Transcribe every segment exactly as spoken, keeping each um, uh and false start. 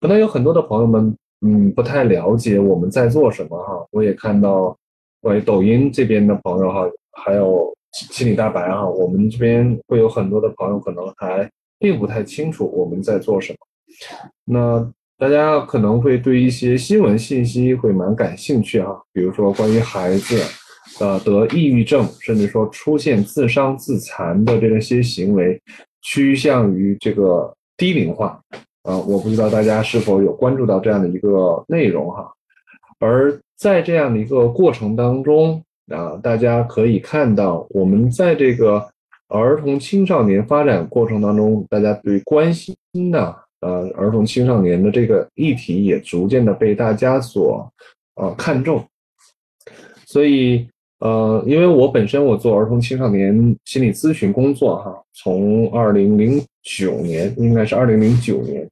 可能有很多的朋友们嗯不太了解我们在做什么哈，我也看到关于抖音这边的朋友哈，还有七里大白哈，我们这边会有很多的朋友可能还并不太清楚我们在做什么。那大家可能会对一些新闻信息会蛮感兴趣啊，比如说关于孩子呃得抑郁症，甚至说出现自伤自残的这些行为趋向于这个低龄化啊、呃，我不知道大家是否有关注到这样的一个内容哈。而在这样的一个过程当中啊、呃，大家可以看到我们在这个儿童青少年发展过程当中，大家对关心的呃，儿童青少年的这个议题也逐渐的被大家所呃看重，所以呃，因为我本身我做儿童青少年心理咨询工作哈，从二零零九年应该是二零零九年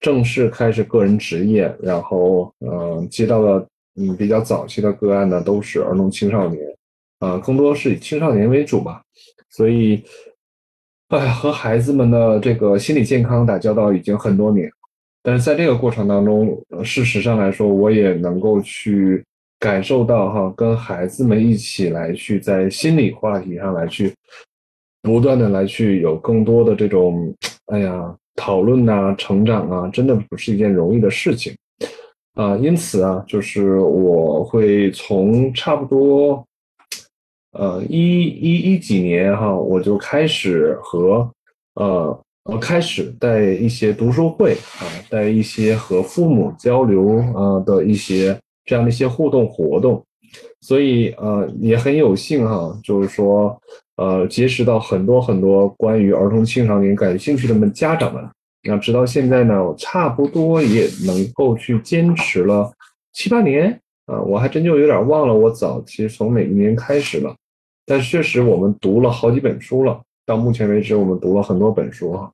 正式开始个人职业，然后呃接到的嗯比较早期的个案呢都是儿童青少年，呃更多是以青少年为主吧，所以。哎，和孩子们的这个心理健康打交道已经很多年，但是在这个过程当中，事实上来说，我也能够去感受到哈，跟孩子们一起来去在心理话题上来去不断的来去有更多的这种哎呀讨论啊、成长啊，真的不是一件容易的事情啊、呃。因此啊，就是我会从差不多。呃，一一一几年哈，我就开始和呃，开始带一些读书会啊，带一些和父母交流啊、呃、的一些这样的一些互动活动，所以呃也很有幸哈，就是说呃结识到很多很多关于儿童青少年感兴趣的家长们。那直到现在呢，我差不多也能够去坚持了七八年啊，我还真就有点忘了我早期从哪一年开始了。但确实我们读了好几本书了，到目前为止我们读了很多本书哈，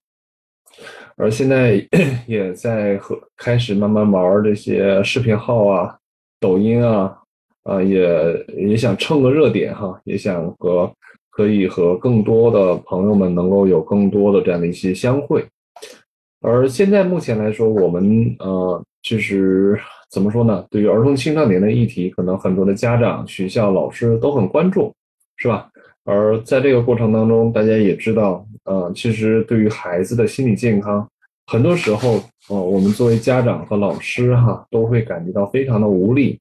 而现在也在和开始慢慢玩这些视频号啊、抖音啊，啊也也想蹭个热点哈，也想和可以和更多的朋友们能够有更多的这样的一些相会。而现在目前来说，我们呃其实怎么说呢？对于儿童青少年的议题，可能很多的家长、学校、老师都很关注。是吧？而在这个过程当中，大家也知道，呃，其实对于孩子的心理健康，很多时候，呃，我们作为家长和老师哈，都会感觉到非常的无力，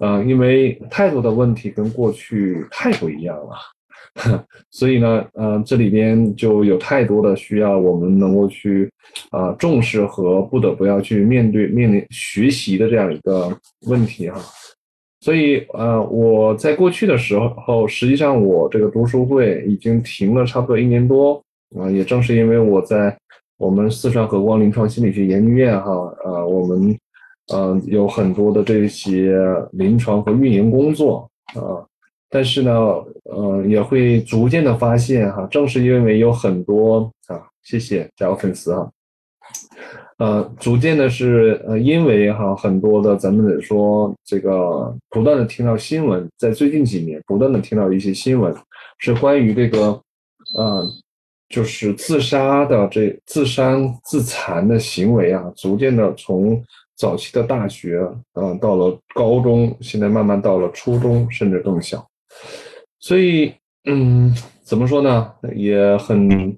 呃，因为太多的问题跟过去太不一样了，所以呢，呃，这里边就有太多的需要我们能够去啊、呃、重视和不得不要去面对、面临学习的这样一个问题哈。所以呃我在过去的时候，实际上我这个读书会已经停了差不多一年多啊、呃、也正是因为我在我们四川和光临床心理学研究院哈呃我们呃有很多的这些临床和运营工作啊、呃、但是呢呃也会逐渐的发现哈，正是因为有很多啊谢谢加油粉丝哈。呃，逐渐的是，呃，因为哈很多的咱们得说这个不断的听到新闻，在最近几年不断的听到一些新闻，是关于这个，呃，就是自杀的这自伤自残的行为啊，逐渐的从早期的大学，嗯、呃，到了高中，现在慢慢到了初中，甚至更小，所以，嗯，怎么说呢，也很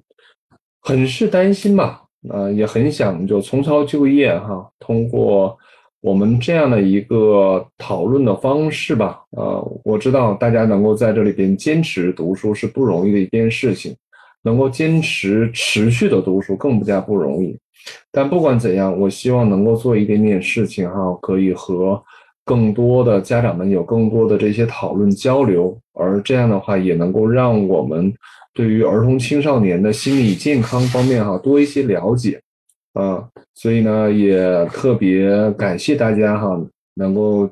很是担心吧。呃，也很想就重操旧业哈，通过我们这样的一个讨论的方式吧，呃，我知道大家能够在这里边坚持读书是不容易的一件事情，能够坚持持续的读书更不加不容易。但不管怎样，我希望能够做一点点事情哈，可以和更多的家长们有更多的这些讨论交流，而这样的话也能够让我们对于儿童青少年的心理健康方面哈多一些了解啊，所以呢也特别感谢大家哈能够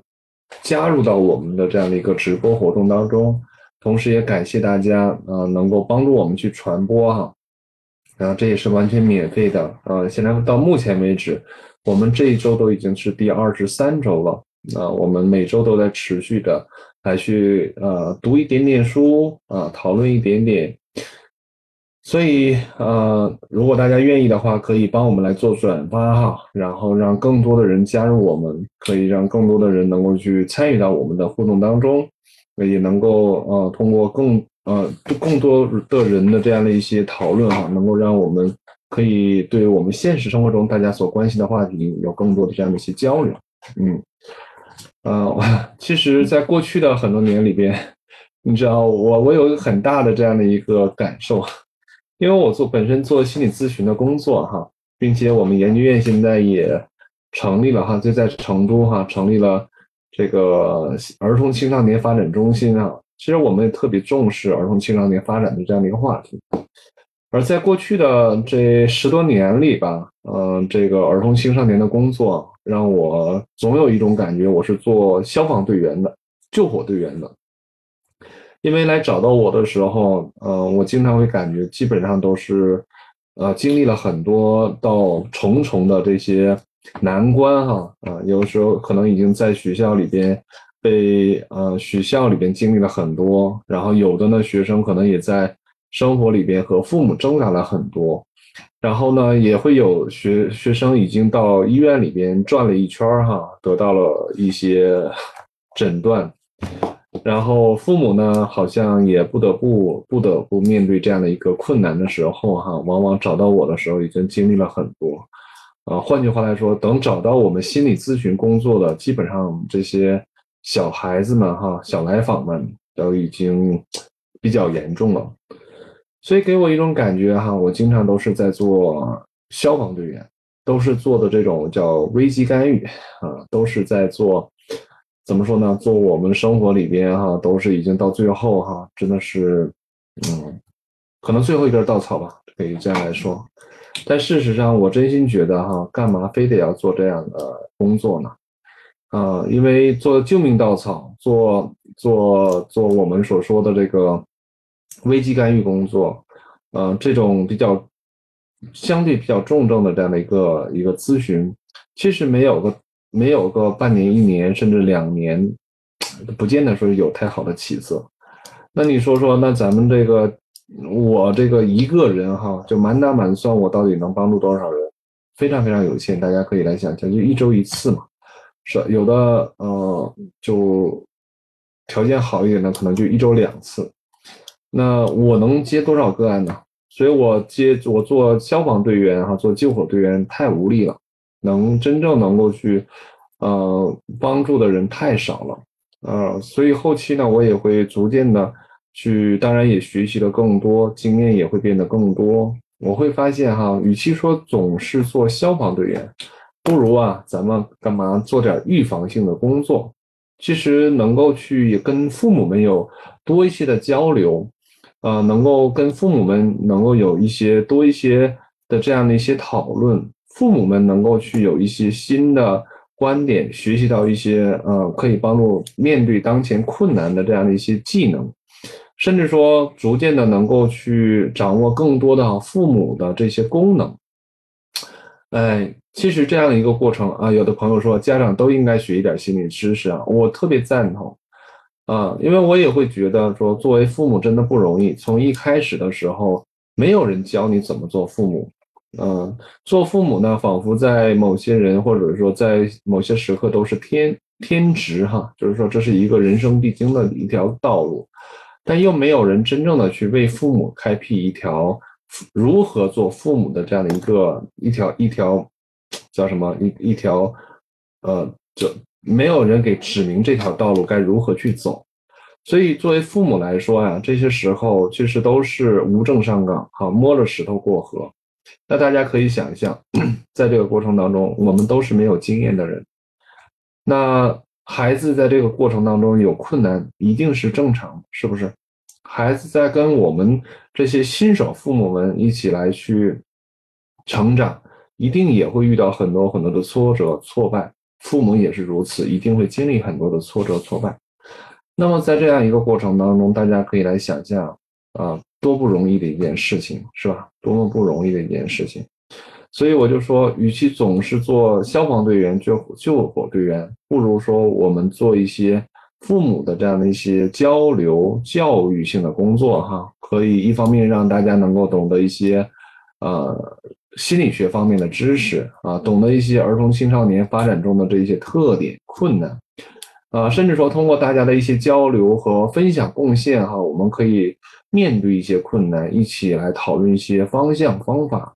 加入到我们的这样的一个直播活动当中，同时也感谢大家啊能够帮助我们去传播哈，然后这也是完全免费的啊，现在到目前为止我们这一周都已经是第二十三周了啊，我们每周都在持续的来去呃读一点点书啊，讨论一点点。所以呃，如果大家愿意的话，可以帮我们来做转发哈，然后让更多的人加入我们，可以让更多的人能够去参与到我们的互动当中，也能够呃通过更呃更多的人的这样的一些讨论哈，能够让我们可以对我们现实生活中大家所关心的话题有更多的这样的一些交流。嗯，呃，其实在过去的很多年里边，你知道我我有很大的这样的一个感受，因为我做本身做心理咨询的工作哈，并且我们研究院现在也成立了哈，就在成都哈成立了这个儿童青少年发展中心啊。其实我们也特别重视儿童青少年发展的这样的一个话题。而在过去的这十多年里吧，呃，这个儿童青少年的工作让我总有一种感觉，我是做消防队员的、救火队员的。因为来找到我的时候，呃，我经常会感觉基本上都是，呃，经历了很多到重重的这些难关哈，啊、呃，有时候可能已经在学校里边被呃学校里边经历了很多，然后有的呢学生可能也在生活里边和父母挣扎了很多，然后呢也会有学学生已经到医院里边转了一圈哈，得到了一些诊断。然后父母呢好像也不得不不得不面对这样的一个困难的时候哈、啊、往往找到我的时候已经经历了很多。呃换句话来说，等找到我们心理咨询工作的基本上这些小孩子们哈、啊、小来访们都已经比较严重了。所以给我一种感觉哈、啊、我经常都是在做消防队员，都是做的这种叫危机干预啊，都是在做怎么说呢？做我们生活里边哈、啊，都是已经到最后哈、啊，真的是，嗯，可能最后一根稻草吧，可以这样来说。但事实上，我真心觉得哈、啊，干嘛非得要做这样的工作呢？啊、呃，因为做救命稻草，做做做我们所说的这个危机干预工作，呃，这种比较相对比较重症的这样的一个一个咨询，其实没有个。没有个半年一年甚至两年不见得说有太好的起色。那你说说，那咱们这个我这个一个人哈，就满打满算我到底能帮助多少人，非常非常有限。大家可以来想想，就一周一次嘛，是有的呃就条件好一点呢可能就一周两次。那我能接多少个案呢？所以我接我做消防队员哈，做救火队员太无力了。能真正能够去呃帮助的人太少了，呃所以后期呢我也会逐渐的去，当然也学习了更多，经验也会变得更多。我会发现哈，与其说总是做消防队员，不如啊咱们干嘛做点预防性的工作，其实能够去也跟父母们有多一些的交流，呃能够跟父母们能够有一些多一些的这样的一些讨论，父母们能够去有一些新的观点，学习到一些呃可以帮助面对当前困难的这样的一些技能，甚至说逐渐的能够去掌握更多的父母的这些功能。哎，其实这样一个过程啊，有的朋友说家长都应该学一点心理知识啊，我特别赞同啊，因为我也会觉得说，作为父母真的不容易，从一开始的时候没有人教你怎么做父母。嗯，做父母呢，仿佛在某些人或者说在某些时刻都是天天职哈，就是说这是一个人生必经的一条道路，但又没有人真正的去为父母开辟一条如何做父母的这样的一个一条一条叫什么一一条呃，就没有人给指明这条道路该如何去走。所以作为父母来说啊，这些时候其实都是无证上岗哈，摸着石头过河。那大家可以想象，在这个过程当中我们都是没有经验的人，那孩子在这个过程当中有困难一定是正常，是不是？孩子在跟我们这些新手父母们一起来去成长，一定也会遇到很多很多的挫折挫败，父母也是如此，一定会经历很多的挫折挫败。那么在这样一个过程当中，大家可以来想象啊，多不容易的一件事情，是吧？多么不容易的一件事情。所以我就说，与其总是做消防队员、救火队员，不如说我们做一些父母的这样的一些交流教育性的工作哈，可以一方面让大家能够懂得一些呃心理学方面的知识啊，懂得一些儿童青少年发展中的这一些特点困难啊，甚至说通过大家的一些交流和分享贡献哈，我们可以面对一些困难，一起来讨论一些方向方法。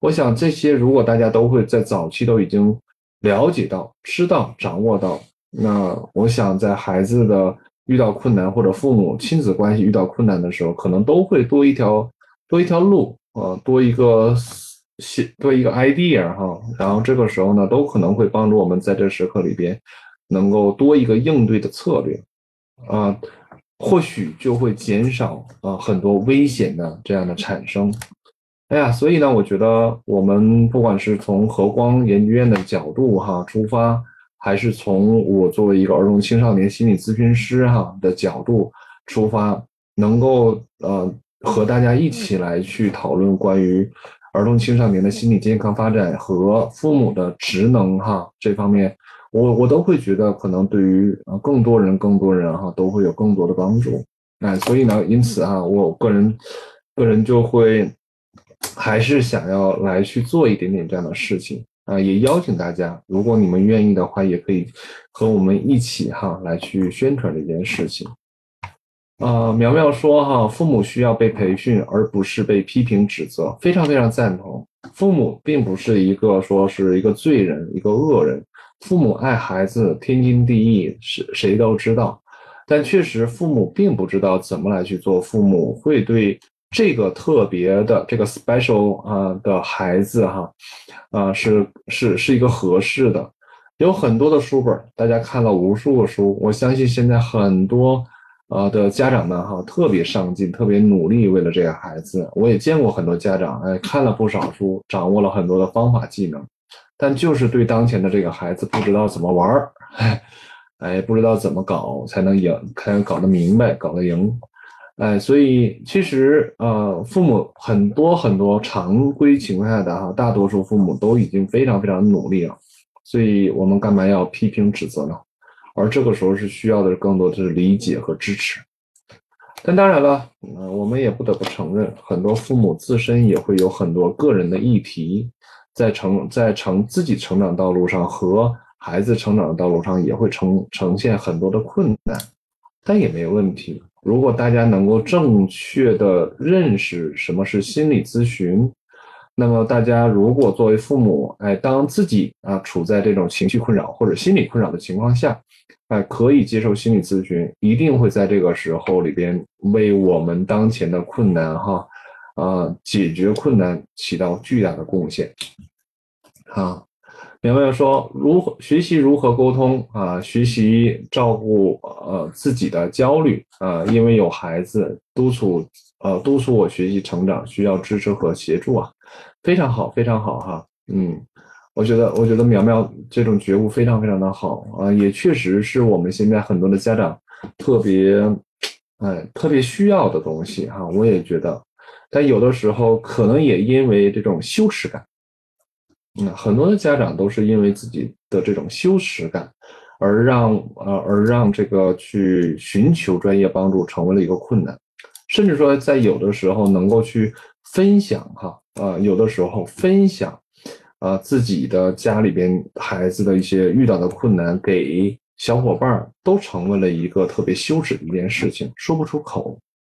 我想这些如果大家都会在早期都已经了解到知道掌握到，那我想在孩子的遇到困难或者父母亲子关系遇到困难的时候，可能都会多一条多一条路啊、呃，多一个多一个 idea 哈，然后这个时候呢都可能会帮助我们在这时刻里边能够多一个应对的策略啊、呃，或许就会减少啊、呃、很多危险的这样的产生。哎呀，所以呢我觉得我们不管是从和光研究院的角度哈出发，还是从我作为一个儿童青少年心理咨询师哈的角度出发，能够呃和大家一起来去讨论关于儿童青少年的心理健康发展和父母的职能哈这方面，我我都会觉得可能对于更多人更多人哈都会有更多的帮助。哎，所以呢因此哈我个人个人就会还是想要来去做一点点这样的事情啊、呃，也邀请大家，如果你们愿意的话，也可以和我们一起哈来去宣传这件事情。啊、呃，苗苗说哈，父母需要被培训，而不是被批评指责，非常非常赞同。父母并不是一个说是一个罪人，一个恶人，父母爱孩子天经地义，谁谁都知道，但确实父母并不知道怎么来去做，父母会对这个特别的这个 special 啊的孩子哈，啊是是是一个合适的。有很多的书本，大家看了无数个书，我相信现在很多呃的家长们哈特别上进，特别努力为了这个孩子。我也见过很多家长哎看了不少书，掌握了很多的方法技能，但就是对当前的这个孩子不知道怎么玩，哎不知道怎么搞才能赢，才能搞得明白，搞得赢。哎，所以其实呃，父母很多很多常规情况下的哈，大多数父母都已经非常非常努力了，所以我们干嘛要批评指责呢？而这个时候是需要的更多的是理解和支持。但当然了、呃、我们也不得不承认，很多父母自身也会有很多个人的议题，在成在成自己成长道路上和孩子成长的道路上也会呈呈现很多的困难，但也没有问题。如果大家能够正确的认识什么是心理咨询，那么大家如果作为父母，哎，当自己啊处在这种情绪困扰或者心理困扰的情况下，哎，可以接受心理咨询，一定会在这个时候里边为我们当前的困难哈，啊，解决困难起到巨大的贡献。啊，苗苗说，如何学习如何沟通啊，学习照顾呃自己的焦虑啊，因为有孩子督促呃督促我学习成长，需要支持和协助啊，非常好非常好哈，嗯，我觉得我觉得苗苗这种觉悟非常非常的好啊，也确实是我们现在很多的家长特别哎特别需要的东西哈、啊，我也觉得，但有的时候可能也因为这种羞耻感。嗯，很多的家长都是因为自己的这种羞耻感，而让呃而让这个去寻求专业帮助成为了一个困难，甚至说在有的时候能够去分享哈，呃有的时候分享，呃自己的家里边孩子的一些遇到的困难给小伙伴，都成为了一个特别羞耻的一件事情，说不出口。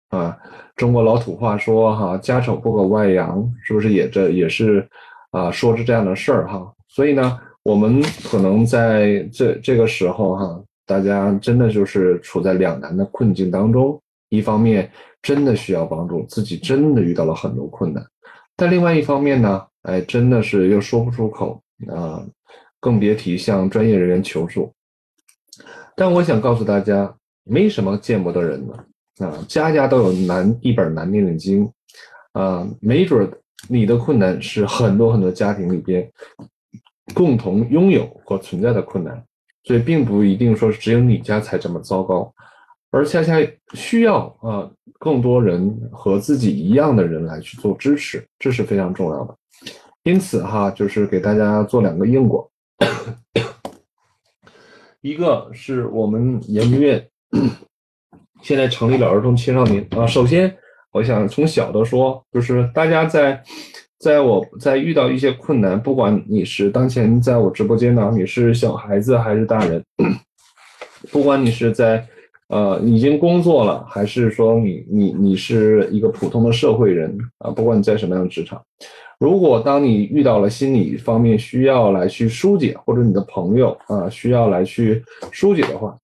啊，中国老土话说哈，家丑不可外扬，是不是也这也是？啊，说是这样的事儿哈，所以呢，我们可能在这这个时候哈，大家真的就是处在两难的困境当中。一方面真的需要帮助，自己真的遇到了很多困难，但另外一方面呢，哎，真的是又说不出口啊、呃，更别提向专业人员求助。但我想告诉大家，没什么见不得人的啊，家家都有难一本难念的经啊，没准你的困难是很多很多家庭里边共同拥有和存在的困难，所以并不一定说只有你家才这么糟糕，而恰恰需要啊更多人和自己一样的人来去做支持，这是非常重要的。因此哈，就是给大家做两个因果一个是我们研究院现在成立了儿童青少年啊。首先我想从小的说，就是大家在在我在遇到一些困难，不管你是当前在我直播间呢，你是小孩子还是大人，不管你是在呃已经工作了，还是说你你你是一个普通的社会人啊，不管你在什么样的职场，如果当你遇到了心理方面需要来去疏解，或者你的朋友啊需要来去疏解的话，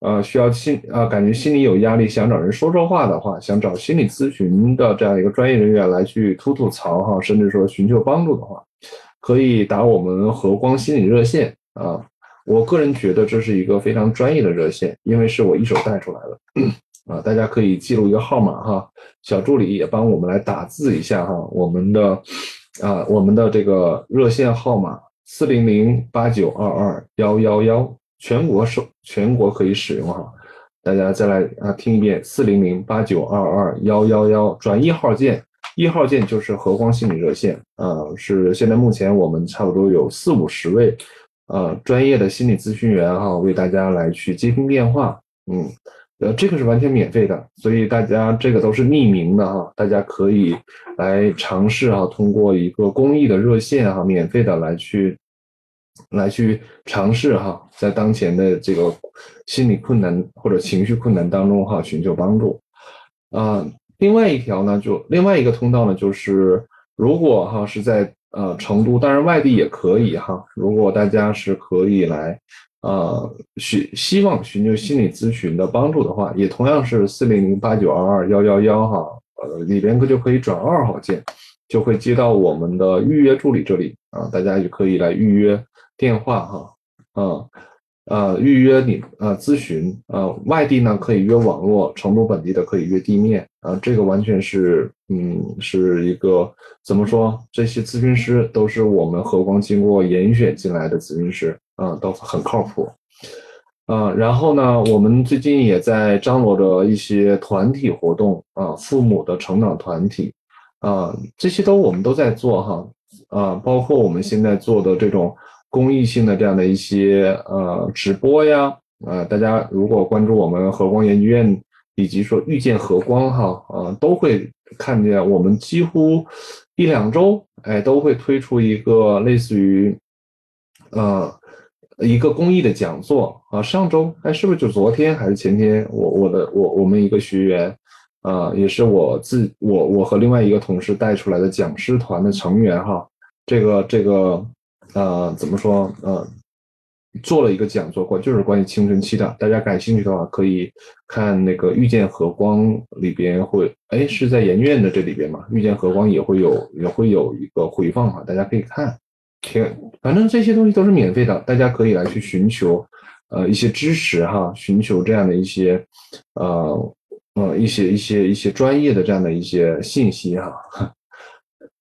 呃需要心啊感觉心里有压力，想找人说说话的话，想找心理咨询的这样一个专业人员来去吐吐槽哈，甚至说寻求帮助的话，可以打我们和光心理热线啊。我个人觉得这是一个非常专业的热线，因为是我一手带出来的啊，大家可以记录一个号码哈，小助理也帮我们来打字一下哈，我们的啊我们的这个热线号码四零零八九二二一一一，全国手全国可以使用哈，大家再来啊听一遍四零零八九二二一一一，转一号键，一号键就是和光心理热线啊，是现在目前我们差不多有四五十位。呃，专业的心理咨询员哈，为大家来去接听电话，嗯，呃，这个是完全免费的，所以大家这个都是匿名的哈，大家可以来尝试哈，通过一个公益的热线哈，免费的来去来去尝试哈，在当前的这个心理困难或者情绪困难当中哈，寻求帮助。啊、呃，另外一条呢，就另外一个通道呢，就是如果哈是在。呃，成都当然外地也可以哈。如果大家是可以来，呃，寻希望寻求心理咨询的帮助的话，也同样是四零零八九二二幺幺幺哈，呃，里边就可以转二号键，就会接到我们的预约助理这里啊，大家也可以来预约电话哈，啊，呃，预约你呃咨询啊、呃，外地呢可以约网络，成都本地的可以约地面啊，这个完全是。嗯，是一个怎么说？这些咨询师都是我们和光经过严选进来的咨询师啊、嗯，都很靠谱啊、嗯。然后呢，我们最近也在张罗着一些团体活动啊，父母的成长团体啊，这些都我们都在做哈啊，包括我们现在做的这种公益性的这样的一些呃直播呀啊，大家如果关注我们和光研究院以及说遇见和光哈啊，都会。看见我们几乎一两周，哎，都会推出一个类似于，呃，一个公益的讲座啊。上周，哎，是不是就昨天还是前天？我我的我我们一个学员，啊、呃，也是我自我我和另外一个同事带出来的讲师团的成员哈。这个这个，呃，怎么说？呃，做了一个讲座，关就是关于青春期的，大家感兴趣的话可以看那个遇见和光里边会。哎，是在研院的这里边嘛？遇见和光也会有，也会有一个回放嘛，大家可以看。挺，反正这些东西都是免费的，大家可以来去寻求，呃，一些支持哈，寻求这样的一些，呃，呃，一些一些一些专业的这样的一些信息哈。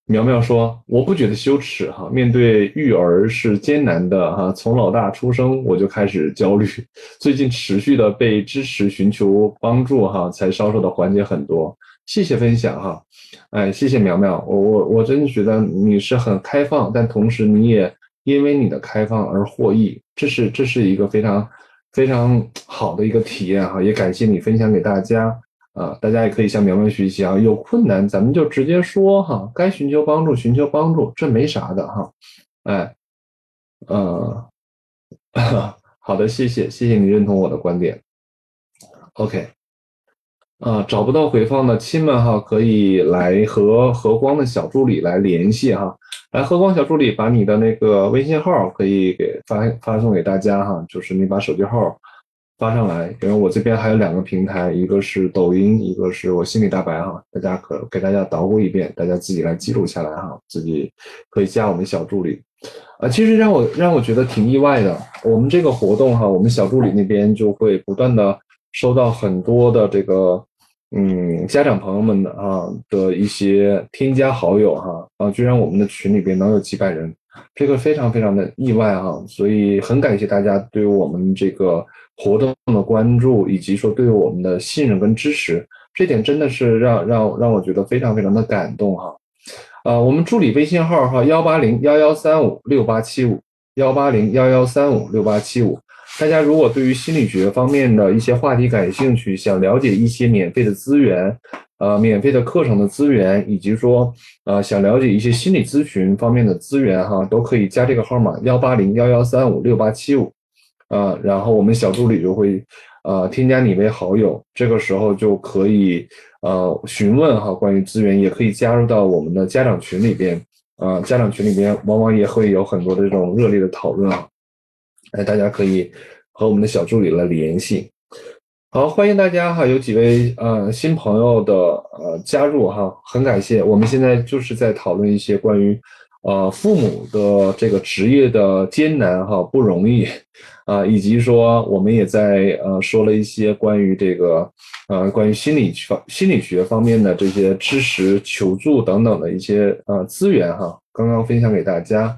苗苗说，我不觉得羞耻哈，面对育儿是艰难的哈，从老大出生我就开始焦虑，最近持续的被支持寻求帮助哈，才稍稍的缓解很多。谢谢分享哈，哎，谢谢苗苗，我我我真的觉得你是很开放，但同时你也因为你的开放而获益，这是这是一个非常非常好的一个体验哈，也感谢你分享给大家啊、呃，大家也可以向苗苗学习啊，有困难咱们就直接说哈，该寻求帮助寻求帮助，这没啥的哈，哎，呃，好的，谢谢谢谢你认同我的观点 ，OK。啊、呃，找不到回放的亲们哈，可以来和和光的小助理来联系哈。来，和光小助理把你的那个微信号可以给发发送给大家哈，就是你把手机号发上来，因为我这边还有两个平台，一个是抖音，一个是我心理大白哈。大家可给大家捣鼓一遍，大家自己来记录下来哈，自己可以加我们小助理。啊、呃，其实让我让我觉得挺意外的，我们这个活动哈，我们小助理那边就会不断的。收到很多的这个，嗯，家长朋友们的啊的一些添加好友哈，啊，居然我们的群里边能有几百人，这个非常非常的意外哈，所以很感谢大家对我们这个活动的关注，以及说对我们的信任跟支持，这点真的是让让让我觉得非常非常的感动哈，啊，我们助理微信号哈幺八零幺幺三五六八七五幺八零幺幺三五六八七五。大家如果对于心理学方面的一些话题感兴趣，想了解一些免费的资源，呃，免费的课程的资源，以及说呃想了解一些心理咨询方面的资源哈，都可以加这个号码一八零一一三五六八七五，呃，然后我们小助理就会呃添加你为好友，这个时候就可以呃询问哈关于资源，也可以加入到我们的家长群里边，呃，家长群里边往往也会有很多的这种热烈的讨论啊。大家可以和我们的小助理来联系。好，欢迎大家哈，有几位呃新朋友的呃加入哈，很感谢。我们现在就是在讨论一些关于呃父母的这个职业的艰难哈，不容易啊、呃，以及说我们也在呃说了一些关于这个呃关于心理心理学方面的这些知识、求助等等的一些呃资源哈，刚刚分享给大家。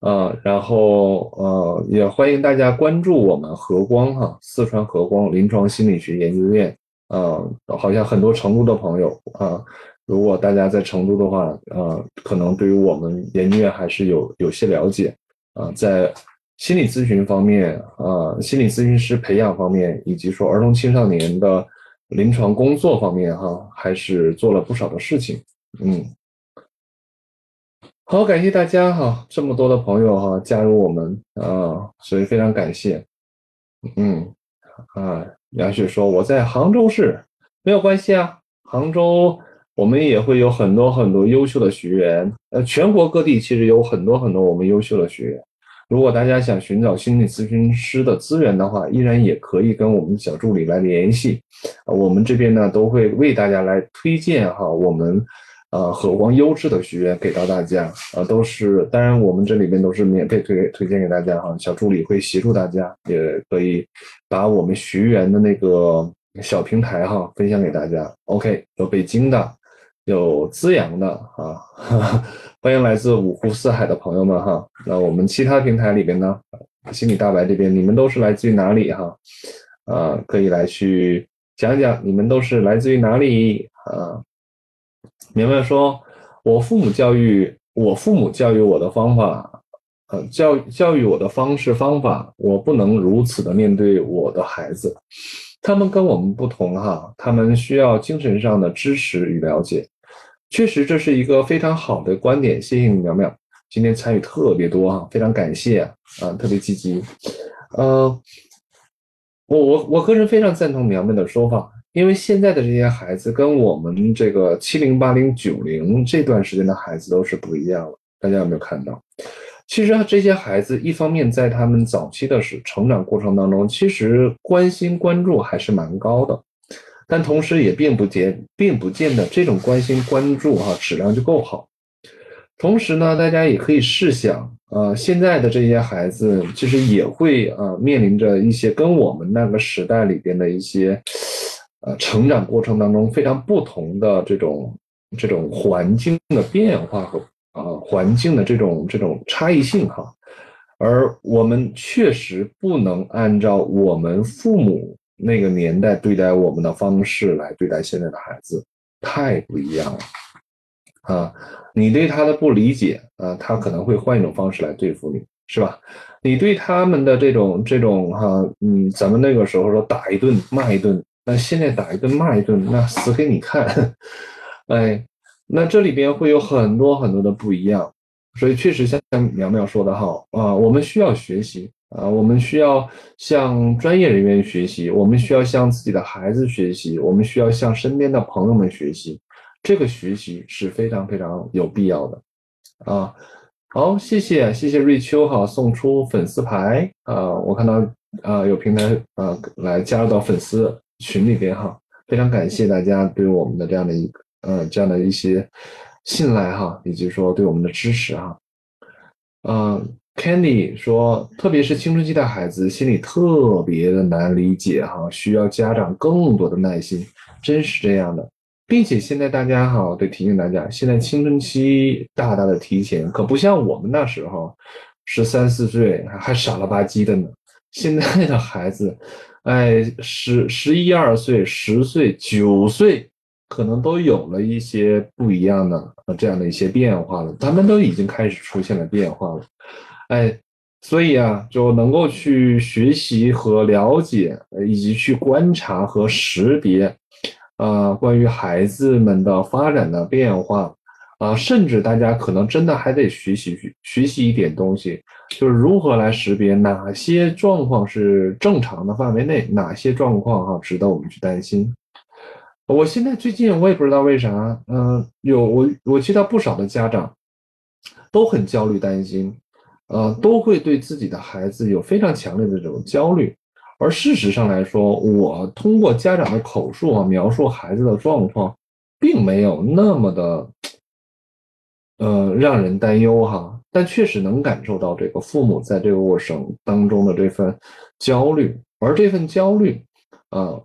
呃，然后呃，也欢迎大家关注我们和光哈、啊，四川和光临床心理学研究院。呃，好像很多成都的朋友啊、呃，如果大家在成都的话，呃，可能对于我们研究院还是有有些了解啊、呃，在心理咨询方面啊、呃，心理咨询师培养方面，以及说儿童青少年的临床工作方面哈、啊，还是做了不少的事情，嗯。好，感谢大家哈，这么多的朋友哈加入我们啊，所以非常感谢。嗯啊，杨雪说我在杭州市，没有关系啊，杭州我们也会有很多很多优秀的学员，呃，全国各地其实有很多很多我们优秀的学员。如果大家想寻找心理咨询师的资源的话，依然也可以跟我们小助理来联系，啊、我们这边呢都会为大家来推荐哈我们。呃，和光优质的学员给到大家，呃，都是当然我们这里边都是免费推推荐给大家哈，小助理会协助大家，也可以把我们学员的那个小平台哈分享给大家。OK， 有北京的，有资阳的啊呵呵，欢迎来自五湖四海的朋友们哈。那我们其他平台里边呢，心理大白这边你们都是来自于哪里哈？啊、呃，可以来去讲讲你们都是来自于哪里啊？明白说，我父母教育我父母教育我的方法，呃，教教育我的方式方法，我不能如此的面对我的孩子，他们跟我们不同哈，他们需要精神上的支持与了解。确实，这是一个非常好的观点，谢谢你淼淼，今天参与特别多哈，非常感谢啊、呃，特别积极。呃，我我我个人非常赞同淼淼的说法。因为现在的这些孩子跟我们这个七零、八零、九零这段时间的孩子都是不一样了，大家有没有看到？其实这些孩子一方面在他们早期的成长过程当中，其实关心关注还是蛮高的，但同时也并不见并不见得这种关心关注啊质量就够好。同时呢，大家也可以试想，呃，现在的这些孩子其实也会呃面临着一些跟我们那个时代里边的一些。呃，成长过程当中非常不同的这种这种环境的变化和啊、呃、环境的这种这种差异性哈，而我们确实不能按照我们父母那个年代对待我们的方式来对待现在的孩子，太不一样了啊！你对他的不理解啊，他可能会换一种方式来对付你。是吧？你对他们的这种这种哈、啊，嗯，咱们那个时候说打一顿骂一顿，那现在打一顿骂一顿，那死给你看，哎，那这里边会有很多很多的不一样，所以确实像苗苗说的好啊，我们需要学习啊，我们需要向专业人员学习，我们需要向自己的孩子学习，我们需要向身边的朋友们学习，这个学习是非常非常有必要的啊。好，谢谢谢谢瑞秋哈送出粉丝牌啊、呃，我看到啊、呃、有平台啊、呃、来加入到粉丝群里边哈，非常感谢大家对我们的这样的一个呃这样的一些信赖哈，以及说对我们的支持哈。呃 Candy 说，特别是青春期的孩子心里特别的难理解哈，需要家长更多的耐心，真是这样的。并且现在大家哈，得提醒大家，现在青春期大大的提前，可不像我们那时候十三四岁还傻了吧唧的呢。现在的孩子，哎，十十一二岁、十岁、九岁，可能都有了一些不一样的这样的一些变化了。他们都已经开始出现了变化了，哎，所以啊，就能够去学习和了解，以及去观察和识别，呃，关于孩子们的发展的变化，啊、呃，甚至大家可能真的还得学习学习一点东西，就是如何来识别哪些状况是正常的范围内，哪些状况哈、啊、值得我们去担心。我现在最近我也不知道为啥，嗯、呃，有我我接到不少的家长都很焦虑担心。呃，都会对自己的孩子有非常强烈的这种焦虑，而事实上来说，我通过家长的口述啊，描述孩子的状况，并没有那么的，呃，让人担忧哈。但确实能感受到这个父母在这个过程当中的这份焦虑，而这份焦虑，呃，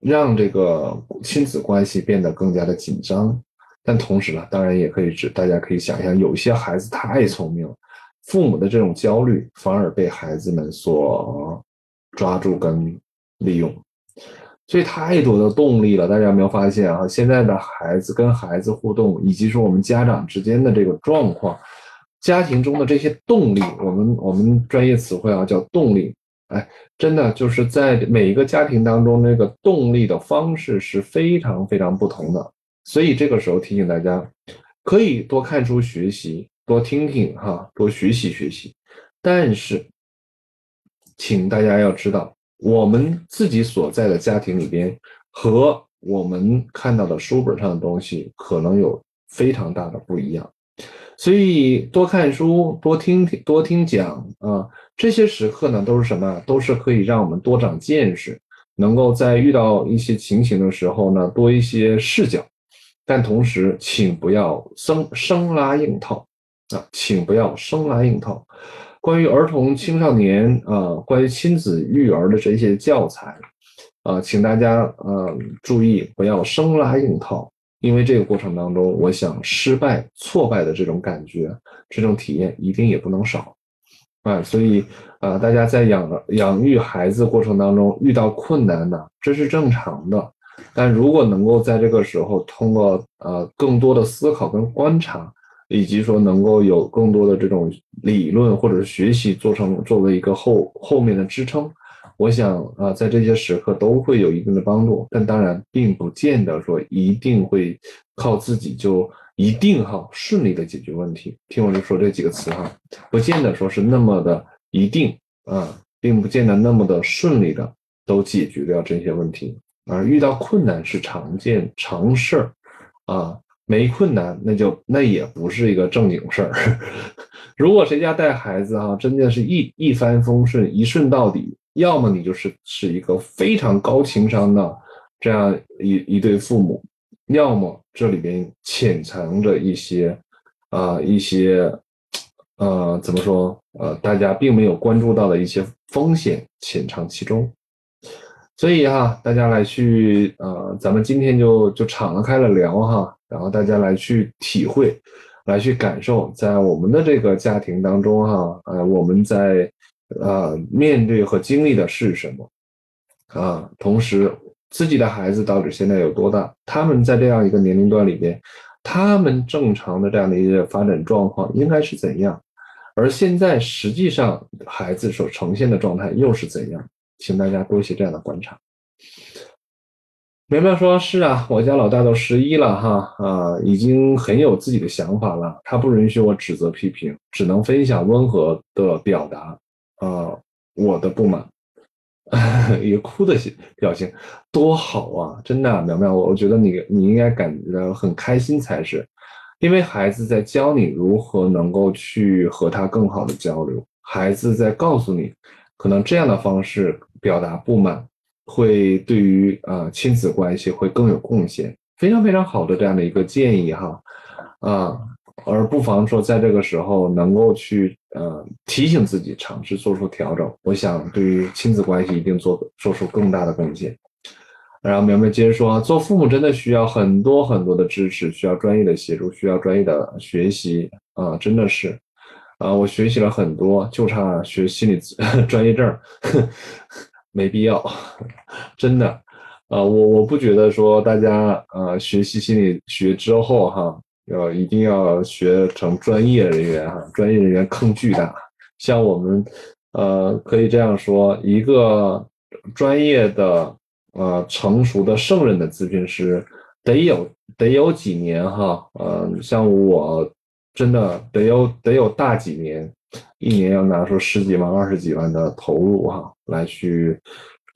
让这个亲子关系变得更加的紧张。但同时呢，当然也可以指，大家可以想象，有些孩子太聪明了。父母的这种焦虑反而被孩子们所抓住跟利用，所以太多的动力了。大家有没有发现啊？现在的孩子跟孩子互动，以及说我们家长之间的这个状况，家庭中的这些动力，我们我们专业词汇啊叫动力。哎，真的就是在每一个家庭当中，那个动力的方式是非常非常不同的。所以这个时候提醒大家，可以多看书学习。多听听哈，多学习学习，但是，请大家要知道，我们自己所在的家庭里边和我们看到的书本上的东西可能有非常大的不一样，所以多看书、多听听、多听讲啊、呃，这些时刻呢都是什么？都是可以让我们多长见识，能够在遇到一些情形的时候呢多一些视角，但同时请不要生生拉硬套。啊、请不要生拉硬套。关于儿童青少年啊、呃，关于亲子育儿的这些教材啊、呃，请大家呃注意，不要生拉硬套，因为这个过程当中，我想失败、挫败的这种感觉、这种体验一定也不能少啊。所以啊、呃，大家在养养育孩子过程当中遇到困难呢，这是正常的。但如果能够在这个时候通过呃更多的思考跟观察。以及说能够有更多的这种理论或者是学习做成作为一个后后面的支撑，我想啊，在这些时刻都会有一定的帮助，但当然并不见得说一定会靠自己就一定哈顺利的解决问题。听我说这几个词哈，不见得说是那么的一定啊，并不见得那么的顺利的都解决掉这些问题，而遇到困难是常见常事啊。没困难，那就那也不是一个正经事儿。如果谁家带孩子哈、啊，真的是一一帆风顺、一顺到底，要么你就是是一个非常高情商的这样一一对父母，要么这里边潜藏着一些啊、呃、一些呃怎么说呃大家并没有关注到的一些风险潜藏其中。所以哈、啊，大家来去呃，咱们今天就就敞了开了聊哈。然后大家来去体会，来去感受，在我们的这个家庭当中哈、啊，呃，我们在呃面对和经历的是什么啊？同时，自己的孩子到底现在有多大？他们在这样一个年龄段里边，他们正常的这样的一个发展状况应该是怎样？而现在实际上孩子所呈现的状态又是怎样？请大家多一些这样的观察。苗苗说：“是啊，我家老大都十一了哈，啊，已经很有自己的想法了。他不允许我指责批评，只能分享温和的表达，呃，我的不满，一个哭的表情，多好啊！真的、啊，苗苗，我觉得你你应该感觉很开心才是，因为孩子在教你如何能够去和他更好的交流，孩子在告诉你，可能这样的方式表达不满。”会对于呃亲子关系会更有贡献，非常非常好的这样的一个建议哈，啊，而不妨说在这个时候能够去呃提醒自己，尝试做出调整，我想对于亲子关系一定做做出更大的贡献。然后苗苗接着说，做父母真的需要很多很多的支持，需要专业的协助，需要专业的学习啊、呃，真的是。啊，我学习了很多，就差学心理专业证呵没必要，真的，呃，我我不觉得说大家呃学习心理学之后哈，要一定要学成专业人员哈，专业人员坑巨大，像我们呃可以这样说，一个专业的呃成熟的圣人的咨询师得有得有几年哈，呃像我真的得有得有大几年，一年要拿出十几万二十几万的投入哈，来去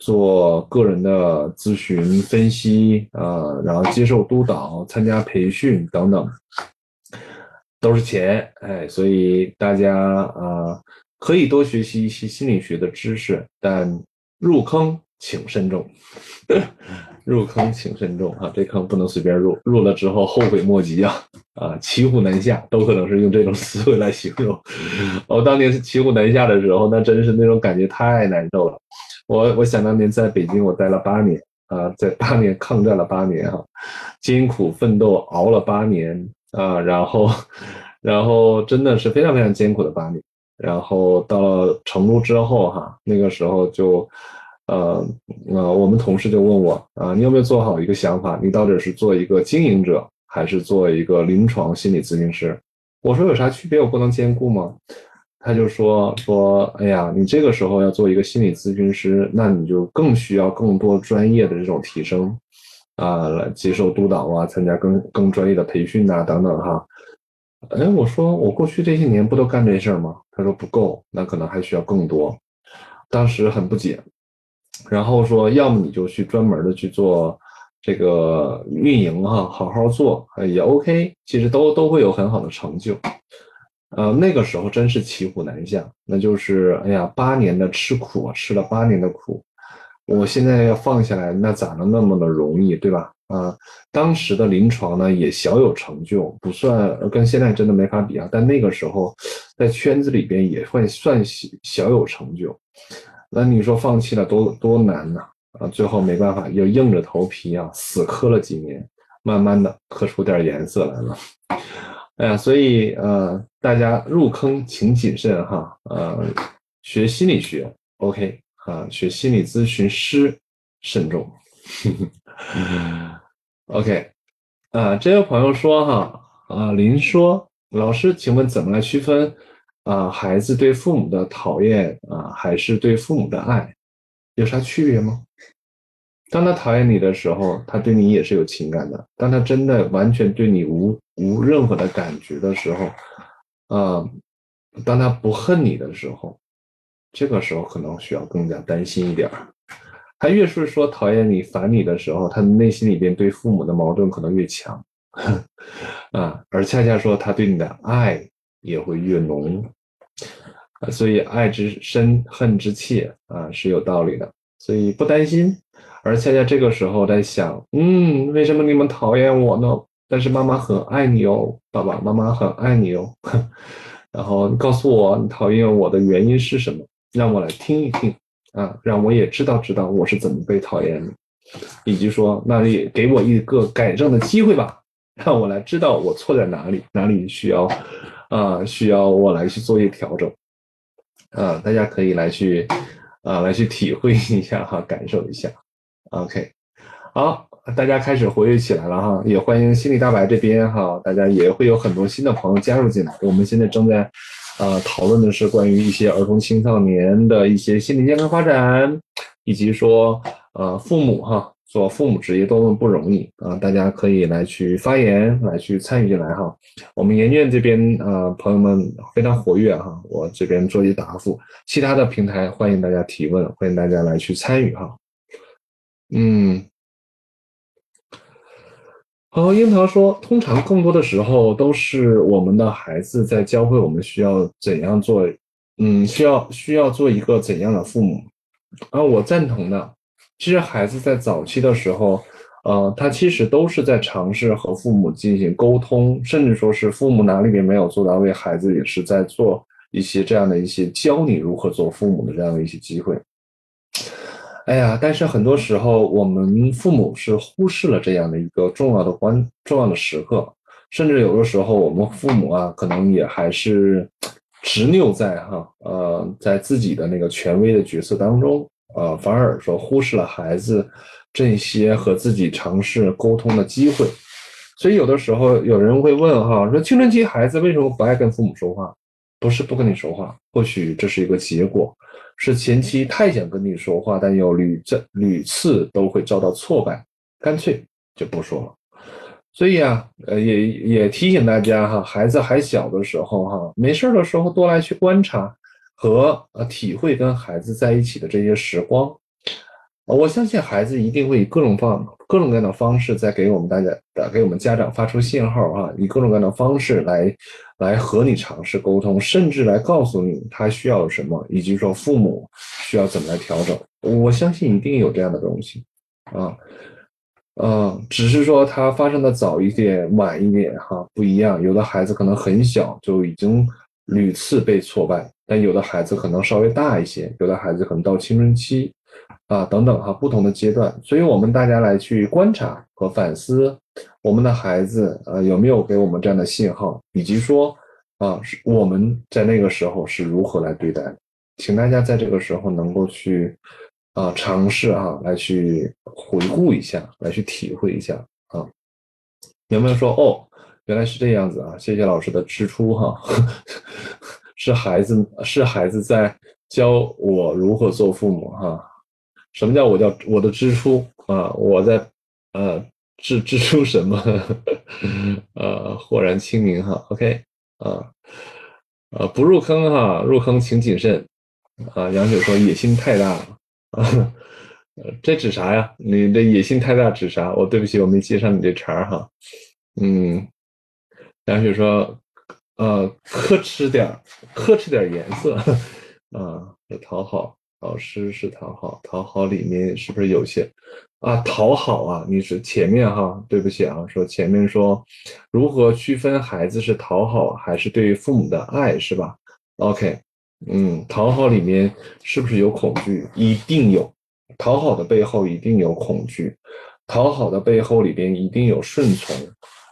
做个人的咨询分析，呃然后接受督导，参加培训等等，都是钱。哎，所以大家呃可以多学习一些心理学的知识，但入坑请慎重。入坑请慎重啊，这坑不能随便入，入了之后后悔莫及啊，啊骑虎难下都可能是用这种思维来形容。我当年是骑虎难下的时候，那真是那种感觉太难受了。我我想当年在北京我待了八年啊，在八年抗战了八年啊，艰苦奋斗熬了八年啊，然后然后真的是非常非常艰苦的八年。然后到了成都之后哈，那个时候就呃呃我们同事就问我啊、呃、你有没有做好一个想法，你到底是做一个经营者还是做一个临床心理咨询师？我说有啥区别，我不能兼顾吗？他就说说哎呀，你这个时候要做一个心理咨询师，那你就更需要更多专业的这种提升啊、呃、接受督导啊，参加更更专业的培训啊等等哈。哎，我说我过去这些年不都干这事儿吗？他说不够，那可能还需要更多。当时很不解，然后说要么你就去专门的去做这个运营哈，好好做也 OK， 其实都都会有很好的成就。呃，那个时候真是骑虎难下，那就是哎呀，八年的吃苦啊，吃了八年的苦，我现在要放下来，那咋能那么的容易，对吧？啊、呃，当时的临床呢也小有成就，不算跟现在真的没法比啊，但那个时候在圈子里边也会算小有成就。那你说放弃了多多难呢？啊，最后没办法，又硬着头皮啊，死磕了几年，慢慢的磕出点颜色来了。哎呀，所以呃，大家入坑请谨慎哈。呃，学心理学 OK 啊，学心理咨询师慎重。OK， 啊，这位朋友说哈，啊，林说老师，请问怎么来区分啊孩子对父母的讨厌啊还是对父母的爱，有啥区别吗？当他讨厌你的时候，他对你也是有情感的；当他真的完全对你无无任何的感觉的时候，啊，当他不恨你的时候，这个时候可能需要更加担心一点。他越是说讨厌你烦你的时候，他内心里边对父母的矛盾可能越强啊，而恰恰说他对你的爱也会越浓、啊、所以爱之深恨之切啊是有道理的，所以不担心。而恰恰这个时候在想，嗯，为什么你们讨厌我呢？但是妈妈很爱你哦，爸爸妈妈很爱你哦然后你告诉我你讨厌我的原因是什么，让我来听一听啊，让我也知道知道我是怎么被讨厌的，以及说那也给我一个改正的机会吧，让我来知道我错在哪里，哪里需要啊、呃、需要我来去做一调整啊、呃、大家可以来去啊、呃、来去体会一下哈，感受一下。 OK， 好，大家开始活跃起来了哈，也欢迎心理大白这边哈，大家也会有很多新的朋友加入进来。我们现在正在呃，讨论的是关于一些儿童青少年的一些心理健康发展，以及说呃，父母哈，做父母职业多么不容易啊、呃！大家可以来去发言，来去参与进来哈。我们研院这边呃，朋友们非常活跃哈，我这边做一答复，其他的平台欢迎大家提问，欢迎大家来去参与哈。嗯，好，樱桃说，通常更多的时候都是我们的孩子在教会我们需要怎样做，嗯，需要需要做一个怎样的父母啊？我赞同的。其实孩子在早期的时候，呃，他其实都是在尝试和父母进行沟通，甚至说是父母哪里面没有做到位，孩子也是在做一些这样的一些教你如何做父母的这样的一些机会。哎呀，但是很多时候我们父母是忽视了这样的一个重要的关重要的时刻，甚至有的时候我们父母啊，可能也还是执拗在哈呃在自己的那个权威的角色当中，呃反而说忽视了孩子这些和自己尝试沟通的机会。所以有的时候有人会问哈，说青春期孩子为什么不爱跟父母说话？不是不跟你说话，或许这是一个结果，是前期太想跟你说话，但又屡屡次都会遭到挫败，干脆就不说了。所以啊，呃，也也提醒大家哈，孩子还小的时候哈，没事的时候多来去观察和呃体会跟孩子在一起的这些时光。我相信孩子一定会以各种方各种各样的方式在给我们大家给我们家长发出信号啊，以各种各样的方式来来和你尝试沟通，甚至来告诉你他需要什么，以及说父母需要怎么来调整。我相信一定有这样的东西啊，呃，只是说它发生的早一点晚一点哈，不一样。有的孩子可能很小就已经屡次被挫败，但有的孩子可能稍微大一些，有的孩子可能到青春期啊，等等哈，不同的阶段。所以我们大家来去观察和反思我们的孩子啊，有没有给我们这样的信号，以及说啊，我们在那个时候是如何来对待的。请大家在这个时候能够去啊，尝试啊，来去回顾一下，来去体会一下啊，有没有说哦，原来是这样子啊，谢谢老师的指出哈，是孩子是孩子在教我如何做父母哈。什么叫我叫我的支出啊？我在呃支支出什么？呃，豁然清明哈。OK 啊，呃不入坑哈，入坑请谨慎啊。杨雪说野心太大了啊，这指啥呀？你的野心太大指啥？我对不起，我没接上你这茬哈。嗯，杨雪说呃克制点克制点颜色啊，讨好。老师是讨好，讨好里面是不是有些啊？讨好啊，你是前面哈，对不起啊，说前面说如何区分孩子是讨好还是对父母的爱是吧 ？OK， 嗯，讨好里面是不是有恐惧？一定有，讨好的背后一定有恐惧，讨好的背后里边一定有顺从，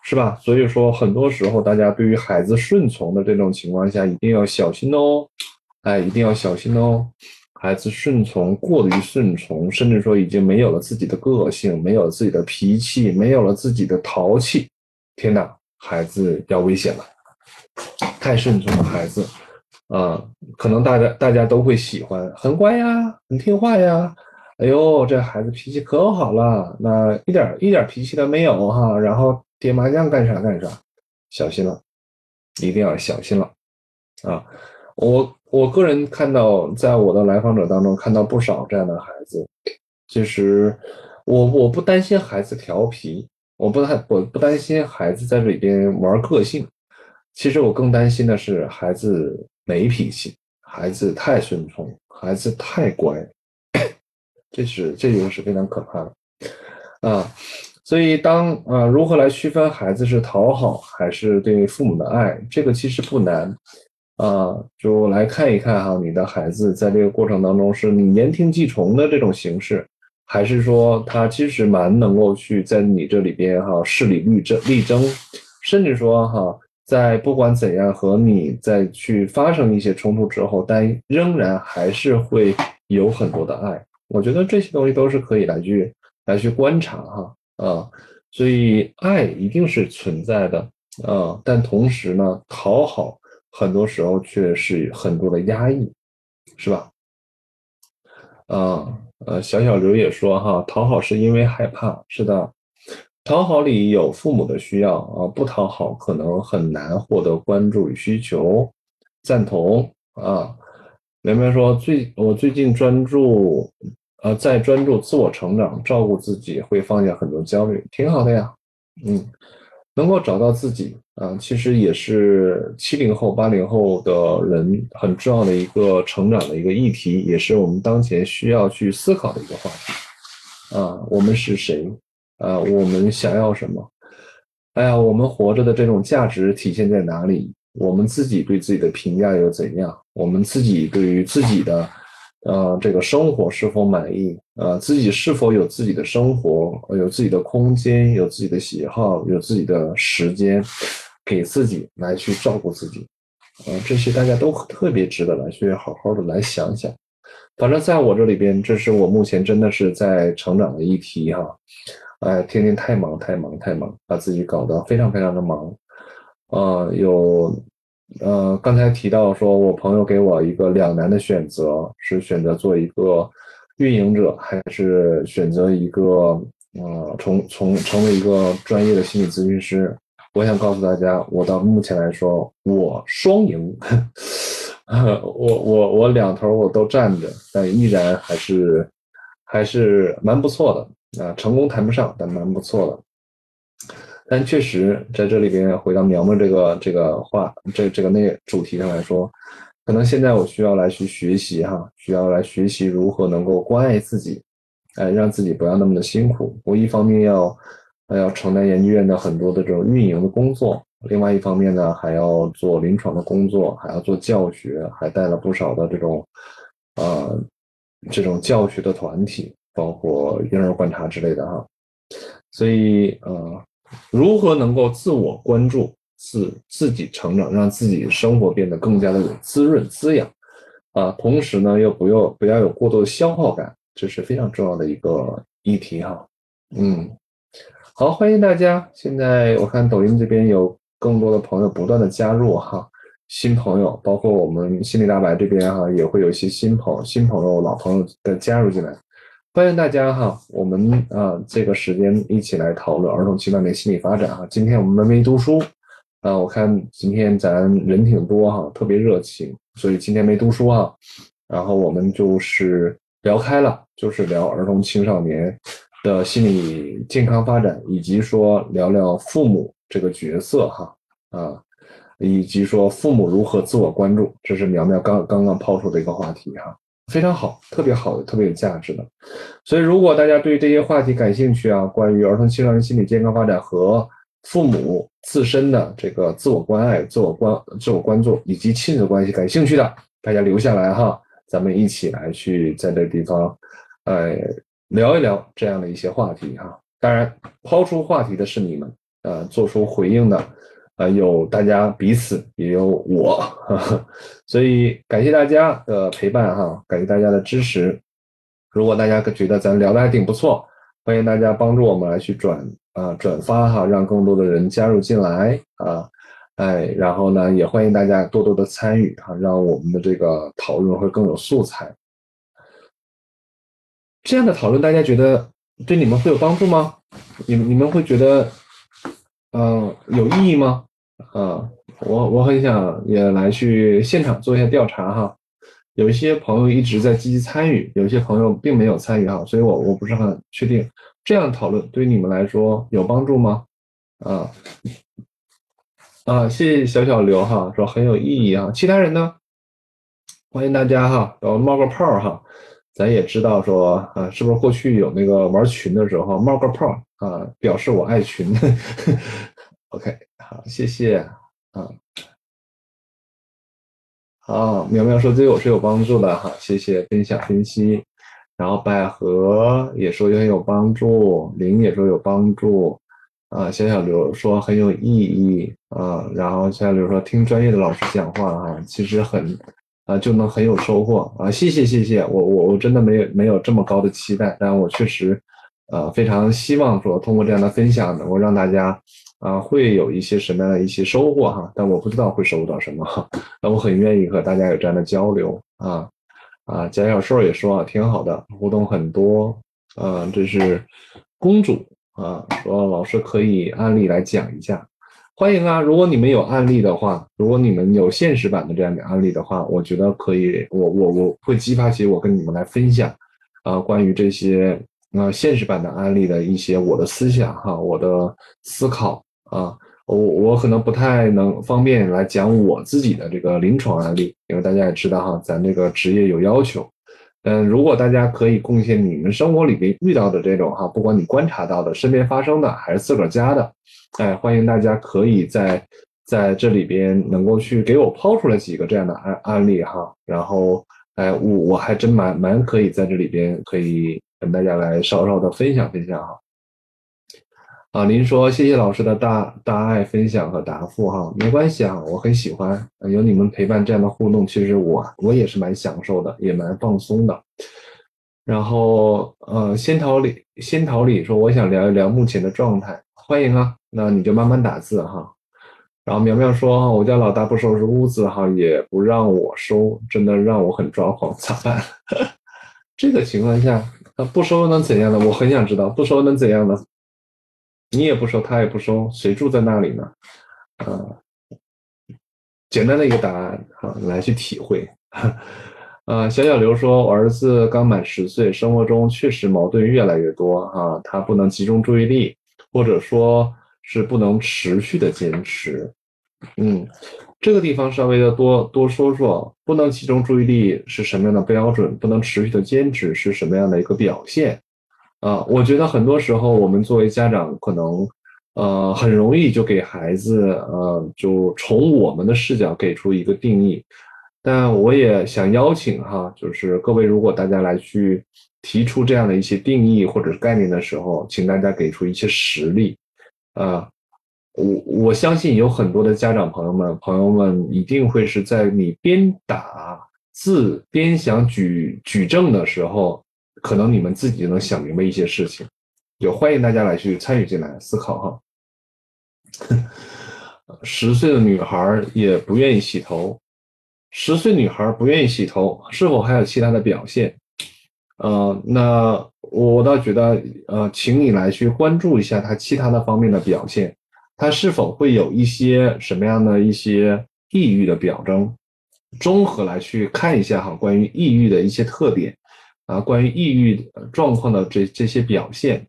是吧？所以说很多时候大家对于孩子顺从的这种情况下一定要小心哦，哎，一定要小心哦。孩子顺从，过于顺从，甚至说已经没有了自己的个性，没有了自己的脾气，没有了自己的淘气，天哪，孩子要危险了！太顺从的孩子，啊、呃，可能大家大家都会喜欢，很乖呀，很听话呀，哎呦，这孩子脾气可好了，那一点一点脾气都没有哈，然后爹麻将干啥干啥，小心了，一定要小心了，啊，我。我个人看到，在我的来访者当中看到不少这样的孩子，其实我我不担心孩子调皮，我不太我不担心孩子在里边玩个性，其实我更担心的是孩子没脾气，孩子太顺从，孩子太乖，这是这个是非常可怕的啊。所以当啊如何来区分孩子是讨好还是对父母的爱，这个其实不难。啊，就来看一看哈，你的孩子在这个过程当中是你言听计从的这种形式，还是说他其实蛮能够去在你这里边哈事理力争力争，甚至说哈在不管怎样和你再去发生一些冲突之后，但仍然还是会有很多的爱。我觉得这些东西都是可以来去来去观察哈啊，所以爱一定是存在的啊，但同时呢，讨好。很多时候却是很多的压抑，是吧？啊，呃，小小刘也说哈，讨好是因为害怕，是的，讨好里有父母的需要啊，不讨好可能很难获得关注与需求，赞同啊。刘明说，最我最近专注，呃，在专注自我成长，照顾自己，会放下很多焦虑，挺好的呀，嗯。能够找到自己啊，其实也是七零后八零后的人很重要的一个成长的一个议题，也是我们当前需要去思考的一个话题啊，我们是谁啊，我们想要什么，哎呀，我们活着的这种价值体现在哪里，我们自己对自己的评价又怎样，我们自己对于自己的呃，这个生活是否满意？呃，自己是否有自己的生活，有自己的空间，有自己的喜好，有自己的时间，给自己来去照顾自己，呃，这些大家都特别值得来去好好的来想想。反正在我这里边，这是我目前真的是在成长的议题哈、啊，哎，天天太忙太忙太忙，把自己搞得非常非常的忙，呃，有呃，刚才提到说我朋友给我一个两难的选择，是选择做一个运营者，还是选择一个呃，从从成为一个专业的心理咨询师。我想告诉大家，我到目前来说，我双赢，我我我两头我都站着，但依然还是还是蛮不错的啊、呃，成功谈不上，但蛮不错的。但确实在这里边回到苗苗这个这个话这这个内主题上来说，可能现在我需要来去学习哈，需要来学习如何能够关爱自己，哎，让自己不要那么的辛苦。我一方面要要承担研究院的很多的这种运营的工作，另外一方面呢还要做临床的工作，还要做教学，还带了不少的这种呃这种教学的团体，包括婴儿观察之类的哈。所以呃如何能够自我关注，自自己成长，让自己生活变得更加的有滋润滋养啊，同时呢又不要不要有过多的消耗感，这是非常重要的一个议题哈。嗯，好，欢迎大家。现在我看抖音这边有更多的朋友不断的加入哈，新朋友，包括我们心理大白这边哈，也会有一些新朋友新朋友老朋友的加入进来。欢迎大家哈，我们啊、呃、这个时间一起来讨论儿童青少年心理发展哈。今天我们漫威读书啊、呃，我看今天咱人挺多哈，特别热情，所以今天没读书哈。然后我们就是聊开了，就是聊儿童青少年的心理健康发展，以及说聊聊父母这个角色哈啊，以及说父母如何自我关注，这是苗苗刚刚刚抛出的一个话题哈。非常好，特别好，特别有价值的。所以如果大家对这些话题感兴趣啊，关于儿童青少年心理健康发展和父母自身的这个自我关爱、自我关、自我关注以及亲子关系感兴趣的，大家留下来哈，咱们一起来去在这地方呃聊一聊这样的一些话题哈。当然抛出话题的是你们，呃做出回应的呃有大家彼此，也有我呵呵，所以感谢大家的陪伴哈，感谢大家的支持。如果大家觉得咱聊的还挺不错，欢迎大家帮助我们来去转啊、呃、转发哈，让更多的人加入进来啊，哎，然后呢也欢迎大家多多的参与哈，让我们的这个讨论会更有素材。这样的讨论大家觉得对你们会有帮助吗？你你们会觉得嗯、呃，有意义吗？呃，我我很想也来去现场做一下调查哈。有一些朋友一直在积极参与，有一些朋友并没有参与哈，所以我我不是很确定这样讨论对你们来说有帮助吗？啊、呃、啊，谢谢小小刘哈，说很有意义哈。其他人呢，欢迎大家哈，然后冒个泡哈。咱也知道说啊，是不是过去有那个玩群的时候冒个泡啊，表示我爱群呵呵 OK 好，谢谢啊。好，苗苗说对我是有帮助的哈，谢谢分享分析。然后百合也说也很有帮助，林也说有帮助啊，小小刘说很有意义啊，然后小小刘说听专业的老师讲话啊，其实很啊，就能很有收获啊！谢谢谢谢，我我我真的没有没有这么高的期待，但我确实，呃，非常希望说通过这样的分享能够让大家，啊，会有一些什么样的一些收获哈。但我不知道会收获到什么，但我很愿意和大家有这样的交流啊啊！贾小兽也说啊，挺好的，互动很多，啊，这是公主啊，说老师可以案例来讲一下。欢迎啊！如果你们有案例的话，如果你们有现实版的这样的案例的话，我觉得可以，我我我会激发起我跟你们来分享，啊、呃，关于这些啊、呃、现实版的案例的一些我的思想哈，我的思考啊，我我可能不太能方便来讲我自己的这个临床案例，因为大家也知道哈，咱这个职业有要求。嗯，如果大家可以贡献你们生活里面遇到的这种哈，不管你观察到的、身边发生的，还是自个儿家的。哎，欢迎大家可以在在这里边能够去给我抛出来几个这样的案案例哈，然后哎，我我还真蛮蛮可以在这里边可以跟大家来稍稍的分享分享哈。啊，您说谢谢老师的大大爱分享和答复哈，没关系啊，我很喜欢有你们陪伴这样的互动，其实我我也是蛮享受的，也蛮放松的。然后呃，仙桃李仙桃李说我想聊一聊目前的状态，欢迎啊。那你就慢慢打字哈，然后苗苗说我家老大不收拾屋子，哈，也不让我收，真的让我很抓狂，咋办？这个情况下不收能怎样呢？我很想知道不收能怎样呢？你也不收他也不收，谁住在那里呢？呃、简单的一个答案、啊、来去体会。呃、小小刘说我儿子刚满十岁，生活中确实矛盾越来越多、啊、他不能集中注意力，或者说是不能持续的坚持。嗯，这个地方稍微的多多说说，不能集中注意力是什么样的标准，不能持续的坚持是什么样的一个表现啊、呃？我觉得很多时候我们作为家长可能呃很容易就给孩子呃就从我们的视角给出一个定义，但我也想邀请哈，就是各位如果大家来去提出这样的一些定义或者是概念的时候，请大家给出一些实例。呃，我我相信有很多的家长朋友们，朋友们一定会是在你边打字边想举举证的时候，可能你们自己能想明白一些事情，也欢迎大家来去参与进来思考哈。十岁的女孩也不愿意洗头，十岁女孩不愿意洗头，是否还有其他的表现？呃，那我倒觉得，呃，请你来去关注一下他其他的方面的表现，他是否会有一些什么样的一些抑郁的表征？综合来去看一下哈，关于抑郁的一些特点啊，关于抑郁状况的这这些表现。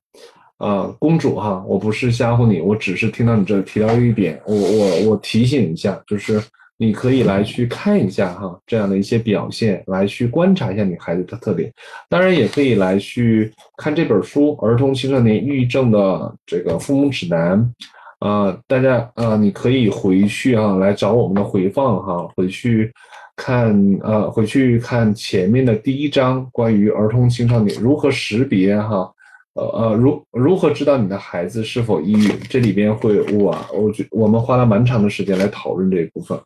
呃，公主哈，我不是吓唬你，我只是听到你这提到一点，我我我提醒一下，就是你可以来去看一下哈，这样的一些表现，来去观察一下你孩子的特点。当然也可以来去看这本书《儿童青少年抑郁症的这个父母指南》呃大家呃你可以回去啊来找我们的回放哈，回去看呃回去看前面的第一章关于儿童青少年如何识别哈。呃呃，如如何知道你的孩子是否抑郁？这里边会我我觉我们花了蛮长的时间来讨论这一部分，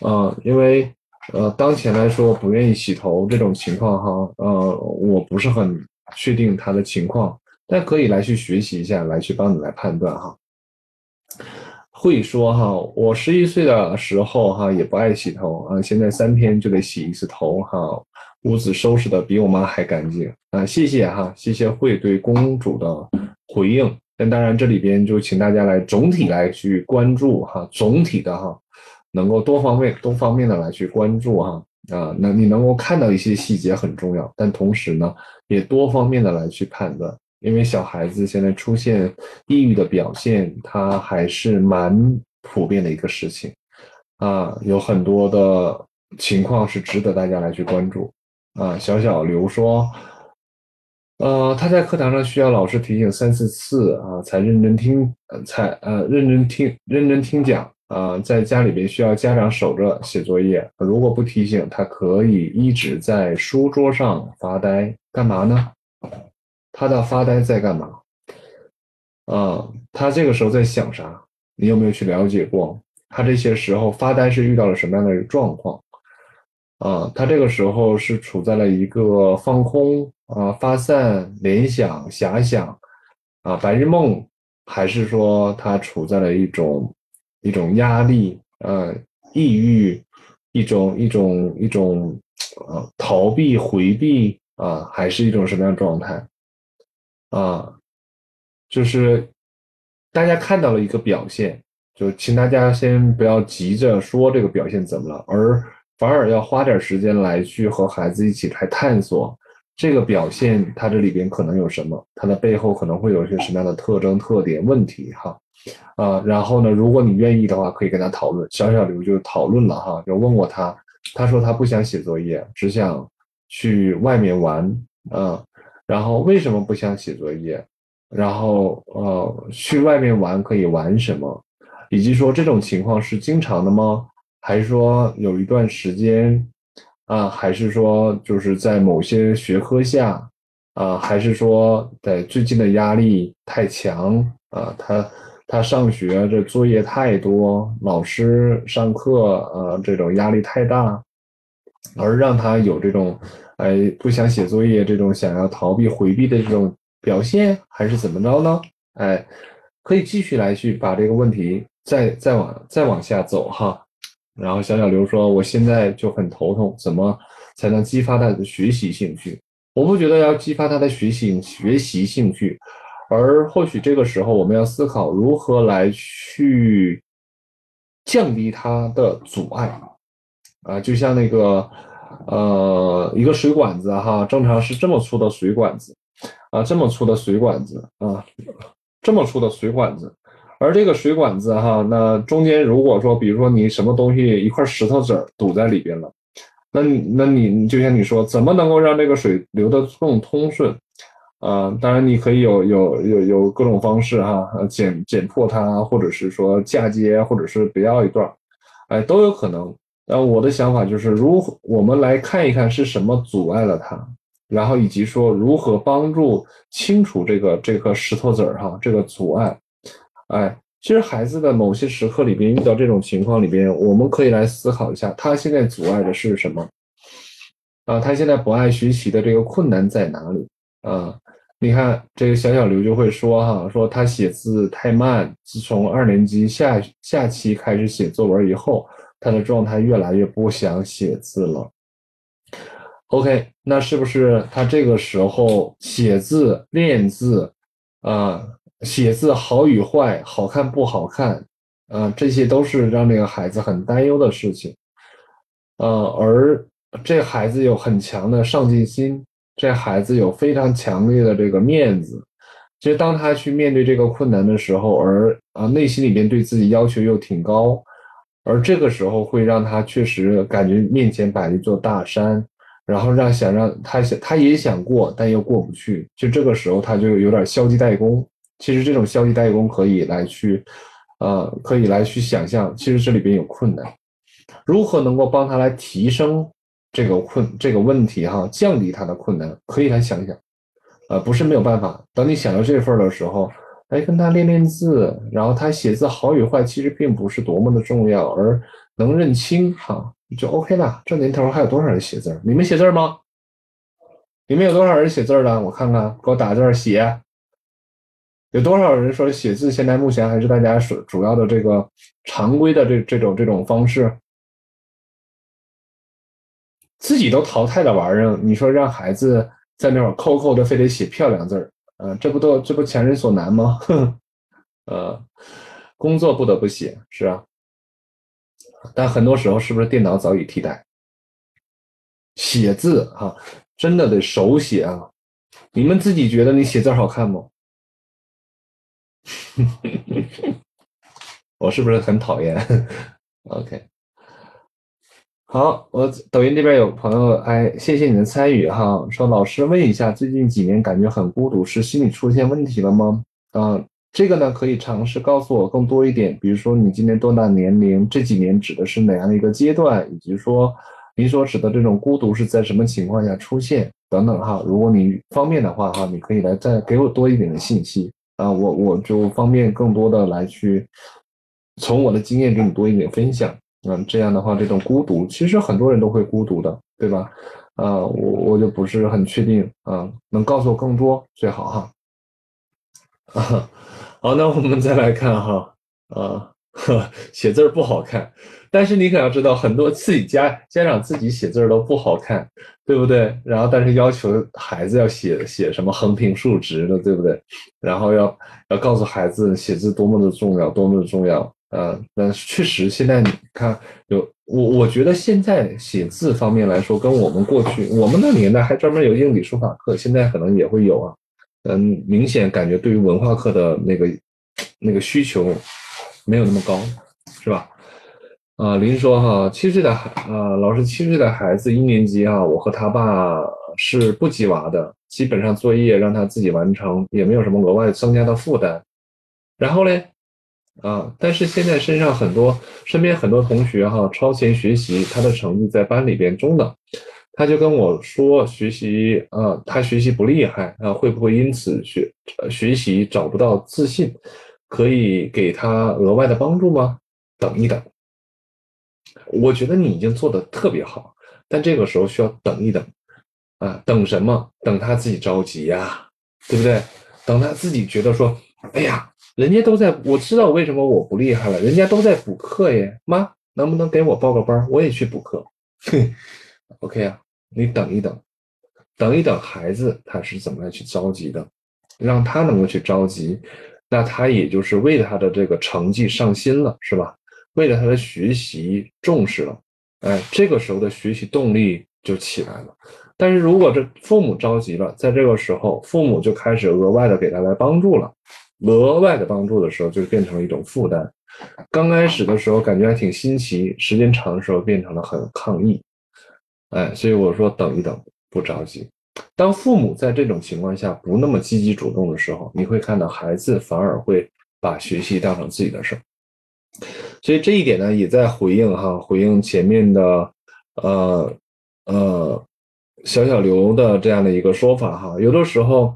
呃，因为呃当前来说不愿意洗头这种情况哈，呃，我不是很确定他的情况，但可以来去学习一下，来去帮你来判断哈。会说哈，我十一岁的时候哈也不爱洗头啊，现在三天就得洗一次头哈。屋子收拾的比我妈还干净啊！谢谢哈，谢谢慧对公主的回应。但当然这里边就请大家来总体来去关注哈，总体的哈，能够多方面多方面的来去关注哈啊，那你能够看到一些细节很重要，但同时呢也多方面的来去判断，因为小孩子现在出现抑郁的表现，它还是蛮普遍的一个事情啊，有很多的情况是值得大家来去关注。啊，小小刘说，呃，他在课堂上需要老师提醒三四次啊，才认真听，才呃认真听，认真听讲啊。在家里边需要家长守着写作业，如果不提醒，他可以一直在书桌上发呆，干嘛呢？他的发呆在干嘛？啊，他这个时候在想啥？你有没有去了解过？他这些时候发呆是遇到了什么样的状况？啊，他这个时候是处在了一个放空啊、发散、联想、遐想啊、白日梦，还是说他处在了一种一种压力、呃、抑郁、一种一种一种啊逃避、回避啊，还是一种什么样的状态？啊，就是大家看到了一个表现，就请大家先不要急着说这个表现怎么了，而反而要花点时间来去和孩子一起来探索这个表现，它这里边可能有什么，它的背后可能会有一些什么样的特征、特点、问题哈，啊，然后呢，如果你愿意的话，可以跟他讨论。小小刘就讨论了哈，就问过他，他说他不想写作业，只想去外面玩啊，然后为什么不想写作业？然后呃，去外面玩可以玩什么？以及说这种情况是经常的吗？还是说有一段时间啊，还是说就是在某些学科下啊，还是说在最近的压力太强啊，他他上学这作业太多，老师上课啊这种压力太大，而让他有这种哎不想写作业这种想要逃避回避的这种表现，还是怎么着呢？哎，可以继续来去把这个问题再再往再往下走哈。然后小小刘说，我现在就很头痛，怎么才能激发他的学习兴趣？我不觉得要激发他的学习学习兴趣，而或许这个时候我们要思考如何来去降低他的阻碍啊、呃，就像那个呃一个水管子哈，正常是这么粗的水管子啊、呃，这么粗的水管子啊、呃，这么粗的水管子。而这个水管子哈，那中间如果说比如说你什么东西一块石头子堵在里边了，那你那你就像你说怎么能够让这个水流得更通顺啊、呃？当然你可以有有有有各种方式哈，剪剪破它，或者是说嫁接，或者是不要一段，哎，都有可能。那我的想法就是如何我们来看一看是什么阻碍了它，然后以及说如何帮助清除这个这颗石头子哈，这个阻碍。哎，其实孩子的某些时刻里边遇到这种情况里边，我们可以来思考一下，他现在阻碍的是什么？啊，他现在不爱学习的这个困难在哪里？啊，你看这个小小刘就会说哈，说他写字太慢，自从二年级下下期开始写作文以后，他的状态越来越不想写字了。OK， 那是不是他这个时候写字、练字，啊？写字好与坏，好看不好看，呃，这些都是让这个孩子很担忧的事情，呃，而这孩子有很强的上进心，这孩子有非常强烈的这个面子，其实当他去面对这个困难的时候，而啊、呃、内心里边对自己要求又挺高，而这个时候会让他确实感觉面前摆一座大山，然后让想让他想他也想过，但又过不去，就这个时候他就有点消极怠工。其实这种消极代工可以来去呃，可以来去想象，其实这里边有困难，如何能够帮他来提升这个困这个问题哈，降低他的困难，可以来想想，呃，不是没有办法，等你想到这份的时候，哎，跟他练练字，然后他写字好与坏其实并不是多么的重要，而能认清哈就 OK 了。这年头还有多少人写字？你们写字吗？你们有多少人写字了？我看看，给我打字写。有多少人说写字现在目前还是大家主要的这个常规的这这种这种方式，自己都淘汰的玩意儿，你说让孩子在那会儿扣扣的非得写漂亮字儿，呃，这不都这不强人所难吗？呃，工作不得不写，是啊，但很多时候是不是电脑早已替代写字啊？真的得手写啊！你们自己觉得你写字好看吗？我是不是很讨厌？OK， 好，我抖音这边有朋友，哎，谢谢你的参与哈。说老师问一下，最近几年感觉很孤独，是心理出现问题了吗？啊、呃，这个呢可以尝试告诉我更多一点，比如说你今年多大年龄，这几年指的是哪样一个阶段，以及说你所指的这种孤独是在什么情况下出现等等哈。如果你方便的话哈，你可以来再给我多一点的信息。啊，我我就方便更多的来去从我的经验给你多一点分享，嗯，这样的话，这种孤独其实很多人都会孤独的，对吧？啊，我我就不是很确定，啊，能告诉我更多最好哈。啊，好，那我们再来看哈，啊，写字不好看，但是你可要知道，很多自己家家长自己写字都不好看，对不对？然后但是要求孩子要写写什么横平竖直的，对不对？然后要要告诉孩子写字多么的重要，多么的重要。呃，但确实现在你看，有我我觉得现在写字方面来说，跟我们过去我们那年代还专门有英语书法课，现在可能也会有啊。嗯，明显感觉对于文化课的那个那个需求没有那么高，是吧？啊、呃，林说哈，七岁的孩啊、呃，老师七岁的孩子一年级啊，我和他爸是不鸡娃的，基本上作业让他自己完成，也没有什么额外增加的负担。然后嘞，啊，但是现在身上很多身边很多同学哈，超前学习，他的成绩在班里边中等，他就跟我说学习啊，他学习不厉害啊，会不会因此学学习找不到自信？可以给他额外的帮助吗？等一等。我觉得你已经做得特别好，但这个时候需要等一等啊，等什么？等他自己着急呀、啊，对不对？等他自己觉得说，哎呀，人家都在，我知道为什么我不厉害了，人家都在补课耶，妈能不能给我报个班，我也去补课。OK 啊，你等一等，等一等孩子他是怎么样去着急的，让他能够去着急，那他也就是为了他的这个成绩上心了，是吧？为了他的学习重视了，哎，这个时候的学习动力就起来了。但是如果这父母着急了，在这个时候父母就开始额外的给他来帮助了，额外的帮助的时候就变成了一种负担。刚开始的时候感觉还挺新奇，时间长的时候变成了很抗议。哎，所以我说等一等，不着急。当父母在这种情况下不那么积极主动的时候，你会看到孩子反而会把学习当成自己的事儿。所以这一点呢，也在回应哈，回应前面的呃呃小小刘的这样的一个说法哈。有的时候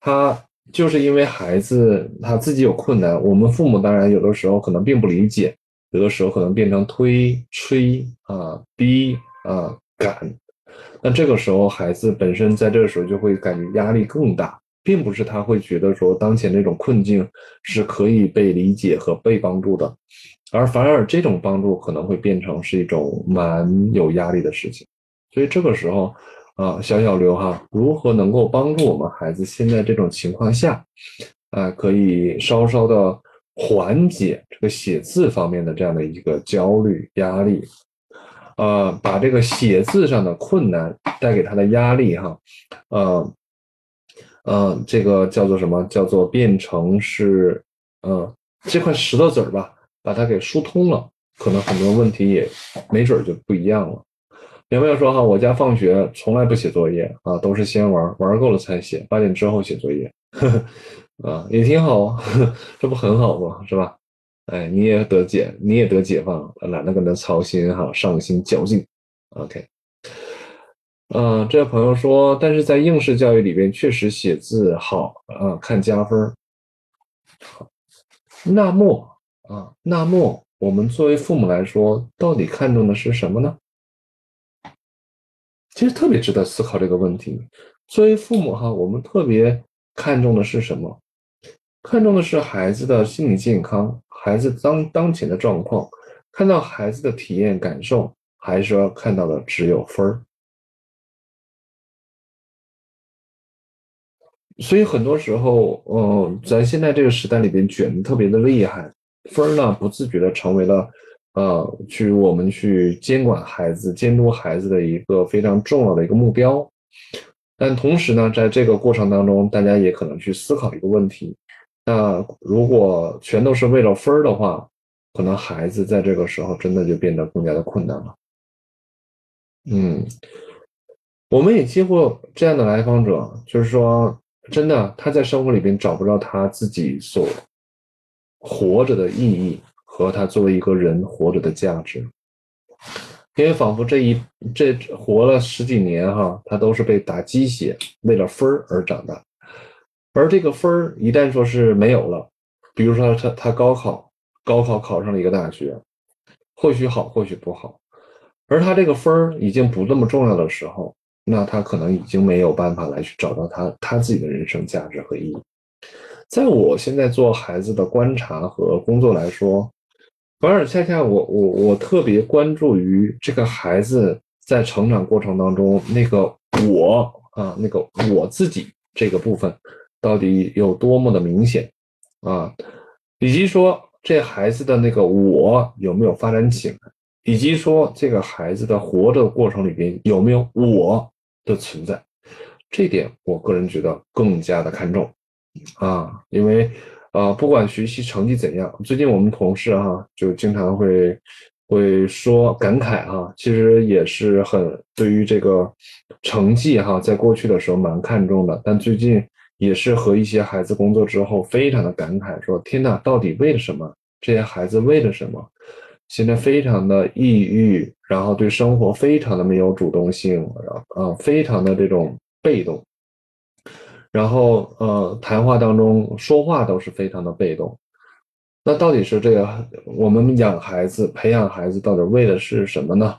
他就是因为孩子他自己有困难，我们父母当然有的时候可能并不理解，有的时候可能变成推吹啊逼啊赶，那这个时候孩子本身在这个时候就会感觉压力更大，并不是他会觉得说当前这种困境是可以被理解和被帮助的，而反而这种帮助可能会变成是一种蛮有压力的事情。所以这个时候啊，小小刘哈，如何能够帮助我们孩子现在这种情况下啊，可以稍稍的缓解这个写字方面的这样的一个焦虑压力，呃，把这个写字上的困难带给他的压力哈，呃，呃，这个叫做什么？叫做变成是，呃，这块石头子儿吧，把它给疏通了，可能很多问题也没准就不一样了。有没有说哈？我家放学从来不写作业啊，都是先玩，玩够了才写，八点之后写作业，呵呵啊，也挺好啊，这不很好吗？是吧？哎，你也得解，你也得解放，懒得跟他操心哈，上心较劲。OK， 嗯、呃，这位朋友说，但是在应试教育里边，确实写字好啊、呃，看加分。好，那么啊，那么我们作为父母来说，到底看重的是什么呢？其实特别值得思考这个问题。作为父母哈，我们特别看重的是什么？看重的是孩子的心理健康，孩子当当前的状况，看到孩子的体验感受，还是要看到的只有分儿。所以很多时候，呃，咱现在这个时代里边卷得特别的厉害，分儿呢不自觉的成为了。呃，去我们去监管孩子、监督孩子的一个非常重要的一个目标。但同时呢，在这个过程当中，大家也可能去思考一个问题，那如果全都是为了分儿的话，可能孩子在这个时候真的就变得更加的困难了。嗯，我们也接过这样的来访者，就是说真的他在生活里边找不到他自己所活着的意义和他作为一个人活着的价值，因为仿佛这一这活了十几年哈，他都是被打鸡血，为了分儿而长大。而这个分儿一旦说是没有了，比如说他他高考，高考考上了一个大学，或许好，或许不好，而他这个分儿已经不那么重要的时候，那他可能已经没有办法来去找到他他自己的人生价值和意义。在我现在做孩子的观察和工作来说。反而恰恰我我我特别关注于这个孩子在成长过程当中那个我啊那个我自己这个部分到底有多么的明显啊，以及说这孩子的那个我有没有发展起来，以及说这个孩子的活着的过程里边有没有我的存在，这点我个人觉得更加的看重啊，因为。啊、呃，不管学习成绩怎样，最近我们同事哈、啊、就经常会会说感慨哈、啊，其实也是很对于这个成绩哈、啊，在过去的时候蛮看重的，但最近也是和一些孩子工作之后，非常的感慨说，天哪，到底为了什么？这些孩子为了什么？现在非常的抑郁，然后对生活非常的没有主动性，然后啊，非常的这种被动。然后呃，谈话当中说话都是非常的被动，那到底是这个我们养孩子、培养孩子到底为的是什么呢？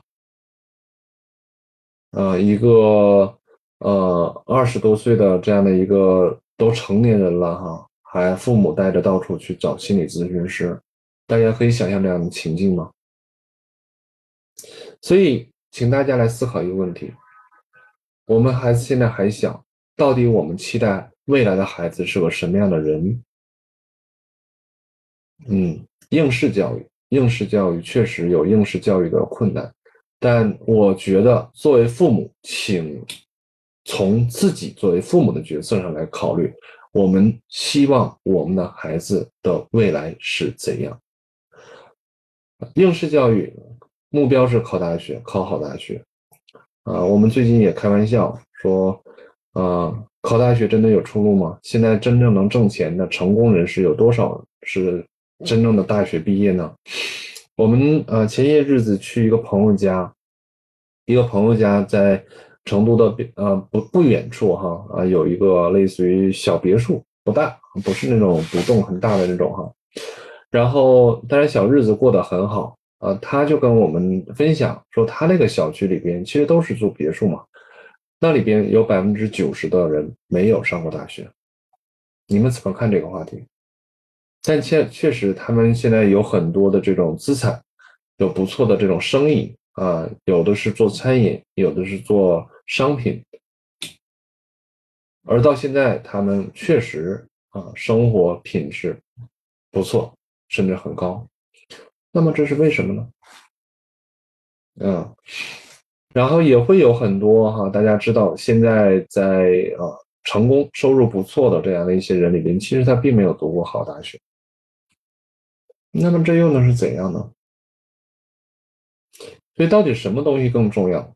呃，一个呃二十多岁的这样的一个都成年人了哈，把父母带着到处去找心理咨询师，大家可以想象这样的情境吗？所以请大家来思考一个问题，我们孩子现在还小，到底我们期待未来的孩子是个什么样的人？嗯，应试教育应试教育确实有应试教育的困难，但我觉得作为父母，请从自己作为父母的角色上来考虑，我们希望我们的孩子的未来是怎样。应试教育目标是考大学，考好大学啊，我们最近也开玩笑说啊，考大学真的有出路吗？现在真正能挣钱的成功人士有多少是真正的大学毕业呢？我们呃前些日子去一个朋友家，一个朋友家在成都的呃不不远处哈啊、呃、有一个类似于小别墅，不大，不是那种独栋很大的那种哈。然后当然小日子过得很好啊、呃，他就跟我们分享说，他那个小区里边其实都是住别墅嘛，那里边有 百分之九十 的人没有上过大学。你们怎么看这个话题？但确确实他们现在有很多的这种资产，有不错的这种生意啊、呃，有的是做餐饮，有的是做商品，而到现在他们确实啊生活品质不错，甚至很高。那么这是为什么呢？嗯，然后也会有很多哈、啊，大家知道现在在啊成功收入不错的这样的一些人里边，其实他并没有读过好大学。那么这又能是怎样呢？所以到底什么东西更重要？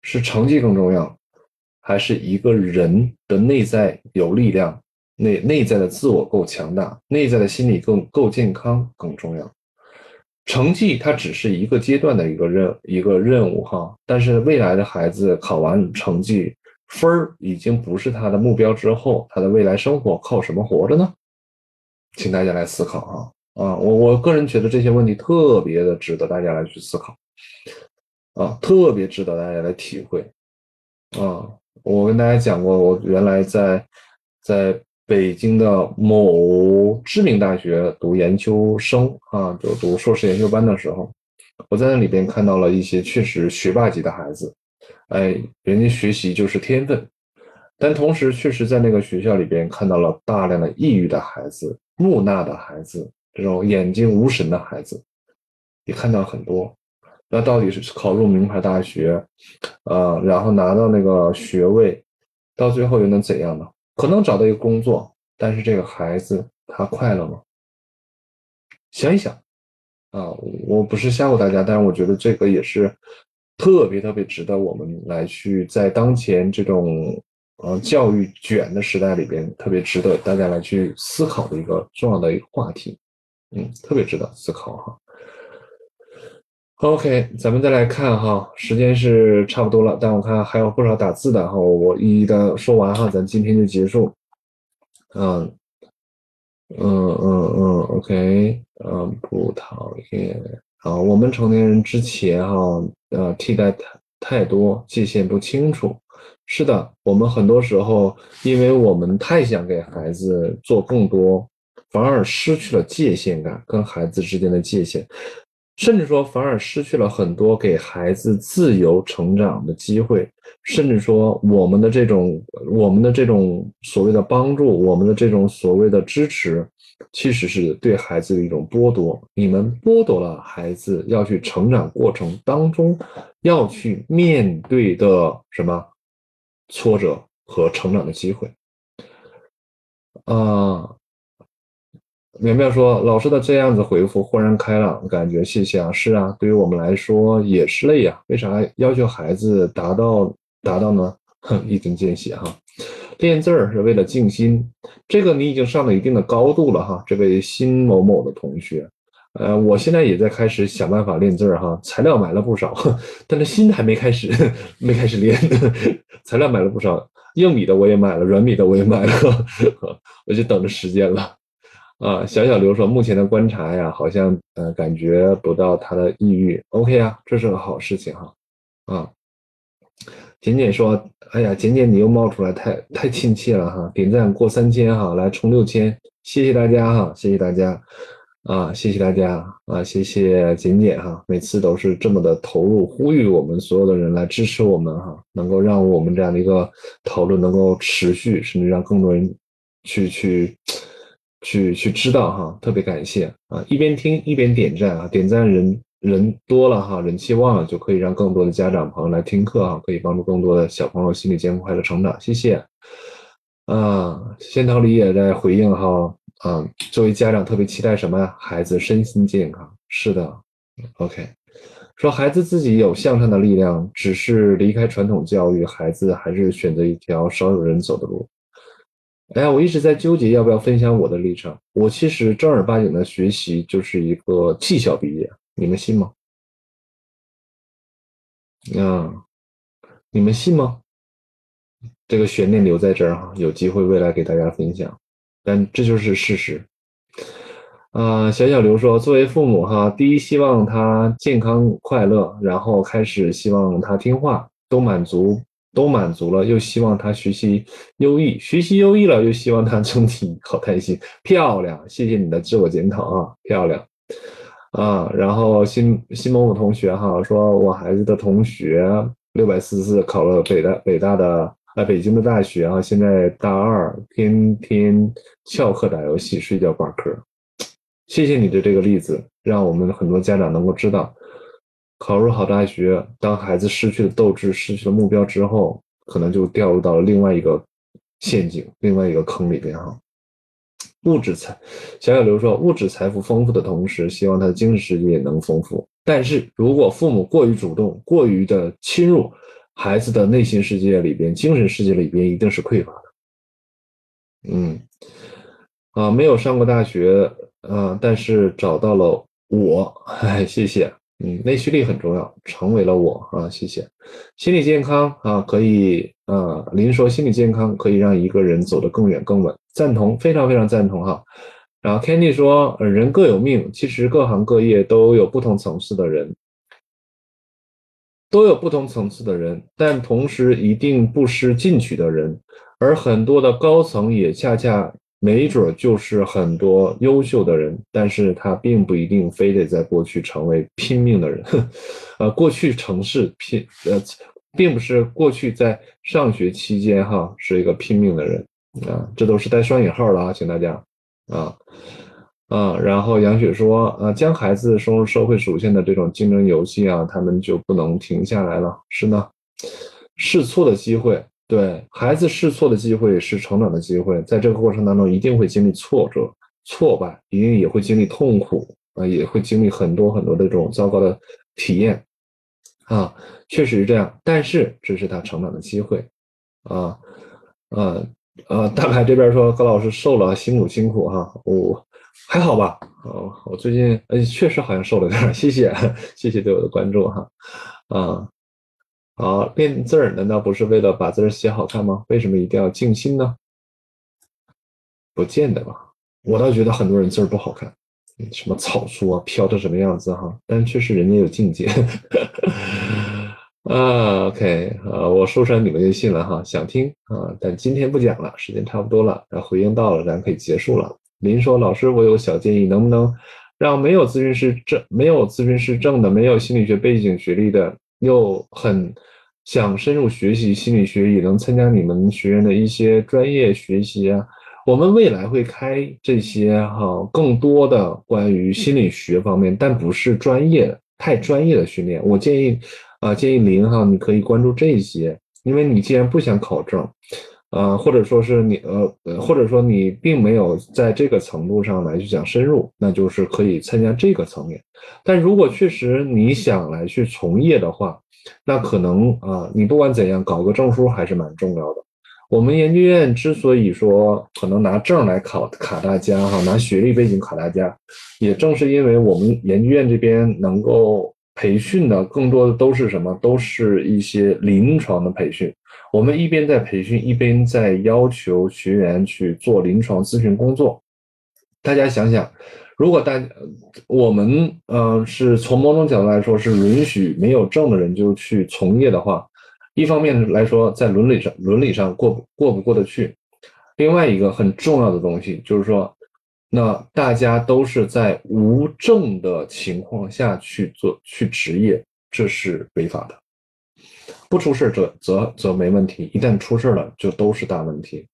是成绩更重要，还是一个人的内在有力量，内内在的自我够强大，内在的心理更够健康更重要？成绩它只是一个阶段的一个任一个任务哈，但是未来的孩子考完成绩分儿已经不是他的目标之后，他的未来生活靠什么活着呢？请大家来思考啊啊！我我个人觉得这些问题特别的值得大家来去思考。啊，特别值得大家来体会啊！我跟大家讲过，我原来在在北京的某知名大学读研究生啊，就读硕士研究班的时候，我在那里边看到了一些确实学霸级的孩子，哎，人家学习就是天分，但同时确实在那个学校里边看到了大量的抑郁的孩子、木讷的孩子、这种眼睛无神的孩子，也看到很多。那到底是考入名牌大学呃，然后拿到那个学位，到最后又能怎样呢？可能找到一个工作，但是这个孩子他快乐吗？想一想啊、呃，我不是吓唬大家，但是我觉得这个也是特别特别值得我们来去在当前这种呃教育卷的时代里边，特别值得大家来去思考的一个重要的一个话题。嗯，特别值得思考哈。OK， 咱们再来看哈，时间是差不多了，但我看还有不少打字的哈，我一一的说完哈，咱今天就结束。嗯嗯嗯嗯 ，OK， 嗯，不讨厌。好，我们成年人之前哈，呃，替代太多，界限不清楚。是的，我们很多时候，因为我们太想给孩子做更多，反而失去了界限感，跟孩子之间的界限。甚至说反而失去了很多给孩子自由成长的机会，甚至说我们的这种我们的这种所谓的帮助，我们的这种所谓的支持，其实是对孩子的一种剥夺。你们剥夺了孩子要去成长过程当中要去面对的什么挫折和成长的机会啊、呃苗苗说，老师的这样子回复豁然开朗，感觉谢谢啊，是啊，对于我们来说也是累啊，为啥要求孩子达到达到呢？一针见血哈。练字儿是为了静心，这个你已经上了一定的高度了哈，这位辛某某的同学，呃，我现在也在开始想办法练字儿哈，材料买了不少，但是心还没开始，没开始练，材料买了不少，硬笔的我也买了，软笔的我也买了，我就等着时间了。啊，小小刘说，目前的观察呀，好像呃感觉不到他的抑郁。OK 啊，这是个好事情哈。啊，简简说，哎呀，简简你又冒出来，太太亲切了哈，点赞过三千哈，来冲六千，谢谢大家哈，谢谢大家啊，谢谢大家啊，谢谢简简哈，每次都是这么的投入，呼吁我们所有的人来支持我们哈，能够让我们这样的一个讨论能够持续，甚至让更多人去去去去知道哈，特别感谢啊，一边听一边点赞啊，点赞人人多了哈，人气旺了，就可以让更多的家长朋友来听课哈，可以帮助更多的小朋友心理健康快乐成长，谢谢。啊，仙桃李也在回应哈，啊，作为家长特别期待什么呀？孩子身心健康。是的 ，OK。说孩子自己有向上的力量，只是离开传统教育，孩子还是选择一条少有人走的路。哎呀，我一直在纠结要不要分享我的历程。我其实正儿八经的学习就是一个技校毕业，你们信吗？嗯，你们信吗？这个悬念留在这儿哈，有机会未来给大家分享，但这就是事实。啊、呃，小小刘说，作为父母哈，第一希望他健康快乐，然后开始希望他听话，都满足，都满足了，又希望他学习优异，学习优异了，又希望他整体好开心，漂亮，谢谢你的自我检讨啊，漂亮。啊，然后新新某某同学哈，说我孩子的同学六四四考了北大北大的。在北京的大学啊，现在大二，天天翘课打游戏，睡觉挂科。谢谢你的这个例子，让我们很多家长能够知道，考入好大学，当孩子失去了斗志、失去了目标之后，可能就掉入到了另外一个陷阱、另外一个坑里边哈。物质财，小小刘说，物质财富丰富的同时，希望他的精神世界也能丰富。但是如果父母过于主动、过于的侵入，孩子的内心世界里边，精神世界里边一定是匮乏的。嗯，啊，没有上过大学，啊，但是找到了我，哎，谢谢。嗯，内驱力很重要，成为了我啊，谢谢。心理健康啊，可以啊，林说心理健康可以让一个人走得更远更稳，赞同，非常非常赞同哈。然后 Candy 说，人各有命，其实各行各业都有不同层次的人。都有不同层次的人，但同时一定不失进取的人，而很多的高层也恰恰没准就是很多优秀的人，但是他并不一定非得在过去成为拼命的人。呃，过去城市拼呃，并不是过去在上学期间哈是一个拼命的人啊，这都是带双引号的啊，请大家啊。啊，然后杨雪说，呃、啊，将孩子送入社会属性的这种竞争游戏啊，他们就不能停下来了。是呢，试错的机会，对孩子试错的机会是成长的机会，在这个过程当中一定会经历挫折、挫败，一定也会经历痛苦啊，也会经历很多很多的这种糟糕的体验啊，确实是这样。但是这是他成长的机会啊，啊啊！大凯这边说，高老师瘦了，辛苦辛苦哈，我、哦。还好吧，哦，我最近呃、哎、确实好像瘦了点，谢谢谢谢对我的关注哈，啊，好，练字儿难道不是为了把字儿写好看吗？为什么一定要静心呢？不见得吧，我倒觉得很多人字儿不好看，什么草书啊，飘成什么样子哈，但确实人家有境界。啊 ，OK， 啊，我收上你们就信了哈，想听啊，但今天不讲了，时间差不多了，然后回应到了，咱可以结束了。林说：“老师，我有个小建议，能不能让没有咨询师证、没有咨询师证的、没有心理学背景学历的，又很想深入学习心理学，也能参加你们学院的一些专业学习啊？我们未来会开这些哈、啊，更多的关于心理学方面，但不是专业太专业的训练。我建议啊、呃，建议林哈，你可以关注这些，因为你既然不想考证。”呃，或者说是你呃，或者说你并没有在这个程度上来去讲深入，那就是可以参加这个层面。但如果确实你想来去从业的话，那可能啊、呃，你不管怎样搞个证书还是蛮重要的。我们研究院之所以说可能拿证来考卡大家哈，拿学历背景卡大家，也正是因为我们研究院这边能够培训的更多的都是什么？都是一些临床的培训。我们一边在培训，一边在要求学员去做临床咨询工作。大家想想，如果大家我们呃是从某种角度来说是允许没有证的人就去从业的话，一方面来说在伦理上伦理上过过不过得去，另外一个很重要的东西就是说，那大家都是在无证的情况下去做去执业，这是违法的。不出事则则则没问题，一旦出事了就都是大问题。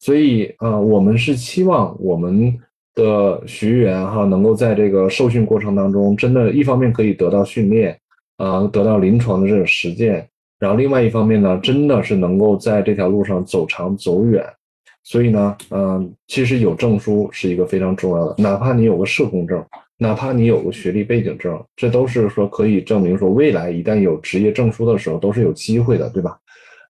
所以呃，我们是期望我们的学员哈能够在这个受训过程当中，真的一方面可以得到训练啊、呃，得到临床的这种实践，然后另外一方面呢，真的是能够在这条路上走长走远。所以呢，嗯、呃，其实有证书是一个非常重要的，哪怕你有个社工证，哪怕你有个学历背景证，这都是说可以证明说未来一旦有职业证书的时候都是有机会的，对吧？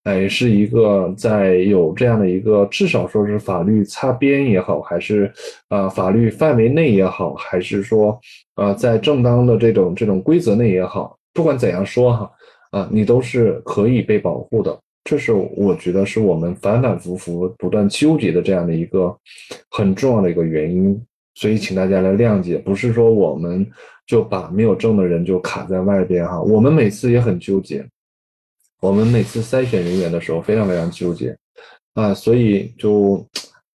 哎，是一个在有这样的一个至少说是法律擦边也好，还是呃法律范围内也好，还是说呃在正当的这种这种规则内也好，不管怎样说哈，啊、呃，你都是可以被保护的。这是我觉得是我们反反复复不断纠结的这样的一个很重要的一个原因，所以请大家来谅解，不是说我们就把没有证的人就卡在外边哈。我们每次也很纠结，我们每次筛选人员的时候非常非常纠结啊，所以就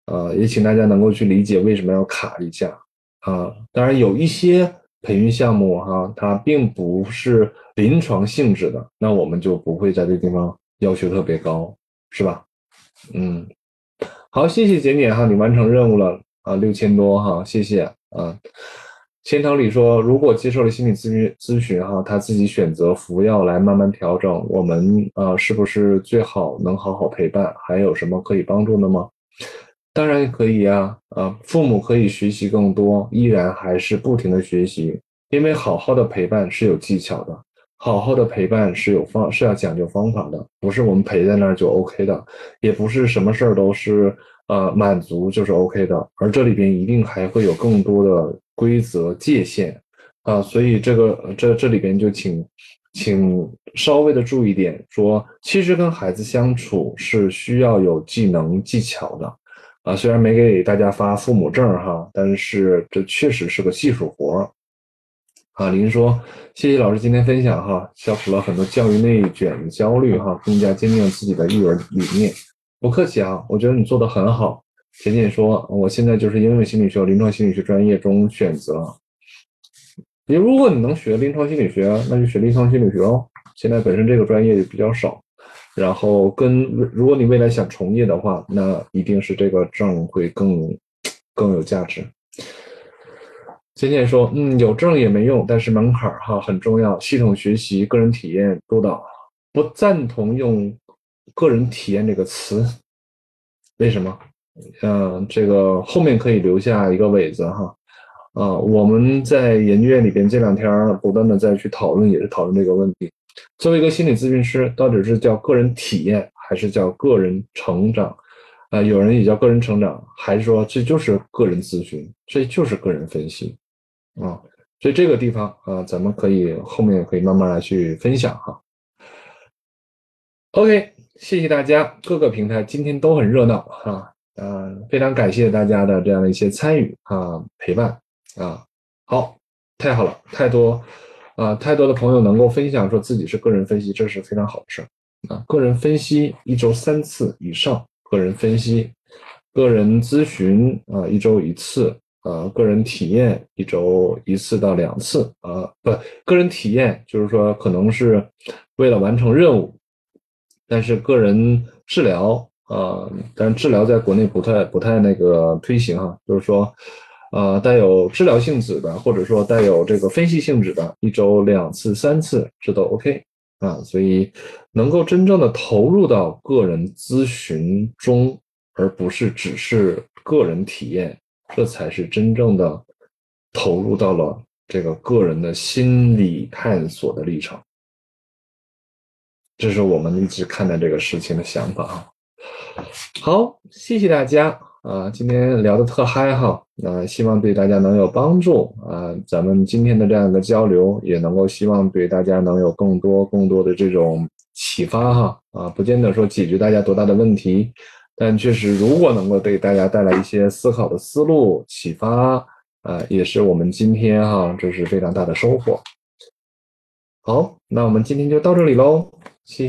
呃也请大家能够去理解为什么要卡一下啊。当然有一些培训项目哈，它并不是临床性质的，那我们就不会在这地方要求特别高，是吧？嗯，好，谢谢简简哈，你完成任务了啊，六千多哈，谢谢啊。仙桃李说，如果接受了心理咨询咨询哈，他自己选择服药来慢慢调整，我们啊是不是最好能好好陪伴？还有什么可以帮助的吗？当然可以啊，啊，父母可以学习更多，依然还是不停的学习，因为好好的陪伴是有技巧的。好好的陪伴是有方是要讲究方法的，不是我们陪在那儿就 OK 的，也不是什么事儿都是呃满足就是 OK 的，而这里边一定还会有更多的规则界限啊、呃，所以这个这这里边就请请稍微的注意点，说其实跟孩子相处是需要有技能技巧的啊、呃，虽然没给大家发父母证哈，但是这确实是个技术活。啊，林说谢谢老师今天分享哈，消除了很多教育内卷的焦虑哈，更加坚定自己的育儿理念。不客气啊，我觉得你做得很好。简简说，我现在就是因为心理学临床心理学专业中选择，你如果你能学临床心理学，那就学临床心理学哦。现在本身这个专业就比较少，然后跟如果你未来想从业的话，那一定是这个证会更更有价值。简简说，嗯，有证也没用，但是门槛哈很重要，系统学习、个人体验督导，不赞同用个人体验这个词，为什么？嗯、呃，这个后面可以留下一个尾子哈。啊、呃，我们在研究院里边这两天不断的再去讨论，也是讨论这个问题。作为一个心理咨询师，到底是叫个人体验，还是叫个人成长？啊、呃，有人也叫个人成长，还是说这就是个人咨询，这就是个人分析？啊、嗯，所以这个地方啊，咱们可以后面可以慢慢来去分享哈。OK， 谢谢大家，各个平台今天都很热闹啊，呃，非常感谢大家的这样的一些参与啊、陪伴啊。好，太好了，太多啊，太多的朋友能够分享说自己是个人分析，这是非常好的事啊。个人分析一周三次以上，个人分析、个人咨询啊，一周一次。呃，个人体验一周一次到两次啊，不，个人体验就是说可能是为了完成任务，但是个人治疗啊，但是治疗在国内不太不太那个推行啊，就是说呃，带有治疗性质的，或者说带有这个分析性质的，一周两次三次这都 OK 啊，所以能够真正的投入到个人咨询中，而不是只是个人体验。这才是真正的投入到了这个个人的心理探索的历程，这是我们一直看待这个事情的想法啊。好，谢谢大家啊，今天聊得特嗨哈，那希望对大家能有帮助啊，咱们今天的这样一个交流也能够希望对大家能有更多更多的这种启发哈啊，不见得说解决大家多大的问题。但确实如果能够对大家带来一些思考的思路启发、呃、也是我们今天哈这是非常大的收获。好，那我们今天就到这里咯，谢谢。